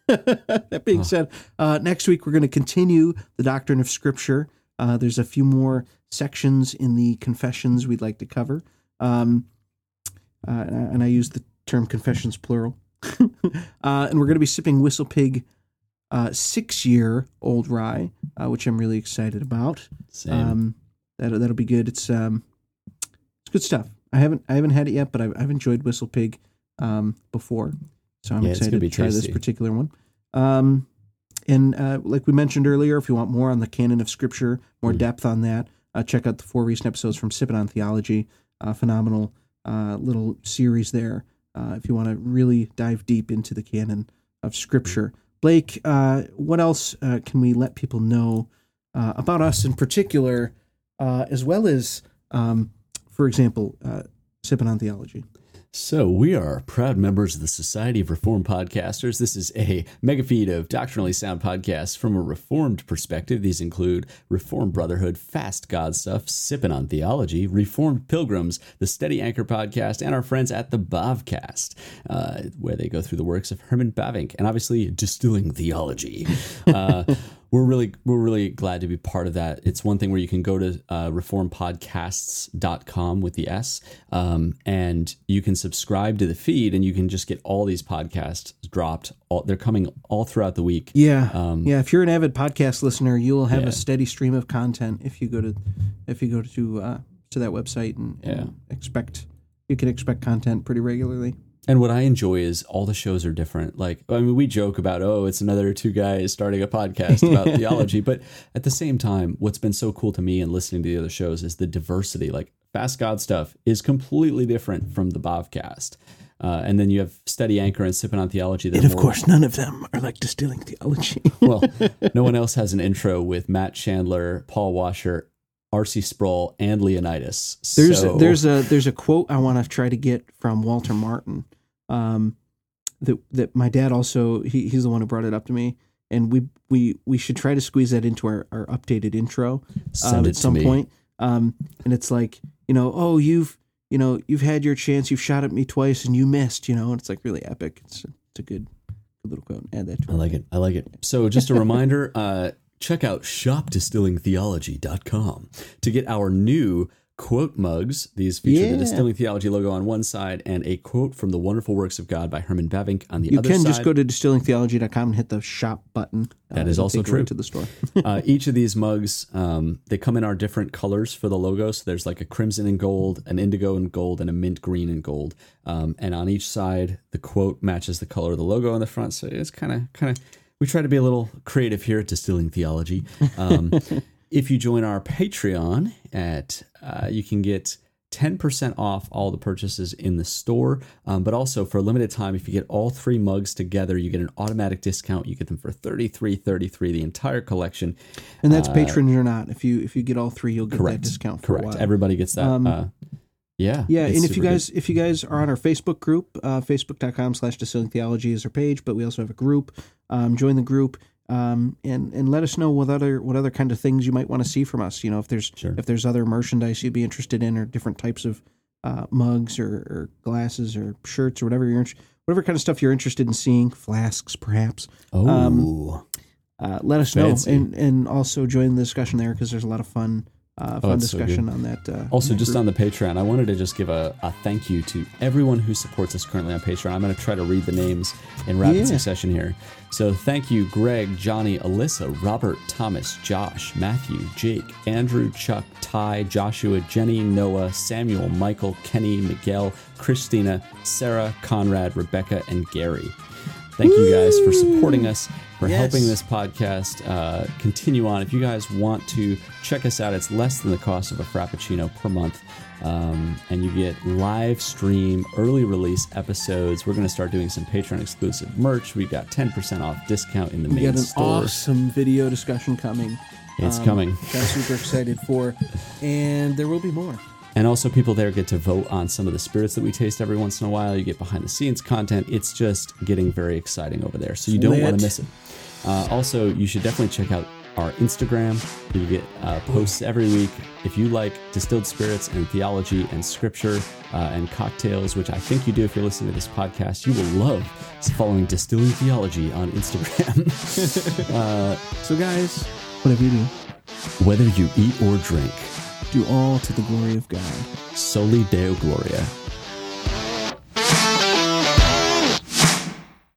said, that being oh. said, uh, next week we're going to continue the doctrine of Scripture. Uh, there's a few more sections in the confessions we'd like to cover. Um, uh, and I use the term confessions plural. uh, and we're going to be sipping Whistlepig uh, six-year-old rye, uh, which I'm really excited about. Same. Um, that, that'll be good. It's um, it's good stuff. I haven't I haven't had it yet, but I've, I've enjoyed Whistlepig um, before. So I'm yeah, excited to try tasty. this particular one. Um, and uh, like we mentioned earlier, if you want more on the canon of Scripture, more mm. depth on that, uh, check out the four recent episodes from Sippin on Theology. Uh, phenomenal uh, little series there. Uh, if you want to really dive deep into the canon of Scripture. Blake, uh, what else uh, can we let people know uh, about us in particular, uh, as well as, um, for example, uh, Sippin' on Theology? So we are proud members of the Society of Reformed Podcasters. This is a mega feed of doctrinally sound podcasts from a Reformed perspective. These include Reformed Brotherhood, Fast God Stuff, Sippin' on Theology, Reformed Pilgrims, the Steady Anchor Podcast, and our friends at the Bavcast, uh, where they go through the works of Herman Bavinck and obviously distilling theology. Uh, We're really we're really glad to be part of that. It's one thing where you can go to uh, reform podcasts dot com with the S, um, and you can subscribe to the feed, and you can just get all these podcasts dropped. All, they're coming all throughout the week. Yeah, um, yeah. If you're an avid podcast listener, you'll have yeah. a steady stream of content if you go to if you go to uh, to that website, and, and yeah. expect you can expect content pretty regularly. And what I enjoy is all the shows are different. Like, I mean, we joke about, oh, it's another two guys starting a podcast about theology. But at the same time, what's been so cool to me and listening to the other shows is the diversity. Like, Fast God Stuff is completely different from the Bobcast. Uh, and then you have Steady Anchor and Sippin' on Theology. And, of more... course, none of them are like distilling theology. Well, no one else has an intro with Matt Chandler, Paul Washer, R C. Sproul, and Leonidas. There's, so... a, there's, a, there's a quote I want to try to get from Walter Martin. Um, that that my dad also he he's the one who brought it up to me, and we we we should try to squeeze that into our, our updated intro um, at some point. Um, and it's like you know oh you've you know you've had your chance, you've shot at me twice and you missed, you know, and it's like really epic. It's a, it's a good little quote. Add that to it. I like it. I like it. So just a reminder, uh, check out shop distilling theology dot com to get our new quote mugs. These feature yeah. the Distilling Theology logo on one side and a quote from the Wonderful Works of God by Herman Bavinck on the you other side. You can just go to distilling theology dot com and hit the shop button. That uh, is also true. To the store. uh, each of these mugs, um, they come in our different colors for the logo. So there's like a crimson and gold, an indigo and gold, and a mint green and gold. Um, and on each side, the quote matches the color of the logo on the front. So it's kind of, kind of, we try to be a little creative here at Distilling Theology. Um, If you join our Patreon, at uh, you can get ten percent off all the purchases in the store, um, but also for a limited time, if you get all three mugs together, you get an automatic discount. You get them for thirty-three dollars and thirty-three cents, the entire collection. And that's uh, patrons or not. If you if you get all three, you'll get correct, that discount for correct. a while. Everybody gets that. Um, uh, yeah. Yeah, and if you guys good. if you guys are on our Facebook group, uh, facebook dot com slash distilling theology is our page, but we also have a group. Um, join the group. Um, and, and let us know what other what other kind of things you might want to see from us. You know, if there's sure. if there's other merchandise you'd be interested in, or different types of uh, mugs or, or glasses or shirts or whatever you're whatever kind of stuff you're interested in seeing, flasks perhaps. Oh, um, uh, let us Fancy. know, and and also join the discussion there because there's a lot of fun. Uh, fun oh, discussion so on that. Uh, also, on that just group. on the Patreon, I wanted to just give a, a thank you to everyone who supports us currently on Patreon. I'm going to try to read the names in rapid yeah. succession here. So thank you, Greg, Johnny, Alyssa, Robert, Thomas, Josh, Matthew, Jake, Andrew, Chuck, Ty, Joshua, Jenny, Noah, Samuel, Michael, Kenny, Miguel, Christina, Sarah, Conrad, Rebecca, and Gary. Thank Woo! you guys for supporting us, for yes. helping this podcast uh, continue on. If you guys want to check us out, it's less than the cost of a Frappuccino per month. Um, and you get live stream, early release episodes. We're going to start doing some Patreon exclusive merch. We've got ten percent off discount in the we main got an store. Awesome video discussion coming. It's um, coming. I'm super excited for. And there will be more. And also people there get to vote on some of the spirits that we taste every once in a while. You get behind the scenes content. It's just getting very exciting over there. So you don't Lit. want to miss it. Uh, also, you should definitely check out our Instagram. You get uh, posts every week. If you like distilled spirits and theology and scripture uh, and cocktails, which I think you do if you're listening to this podcast, you will love following Distilling Theology on Instagram. uh, so guys, whatever you do, Whether you eat or drink, do all to the glory of God. Soli Deo Gloria.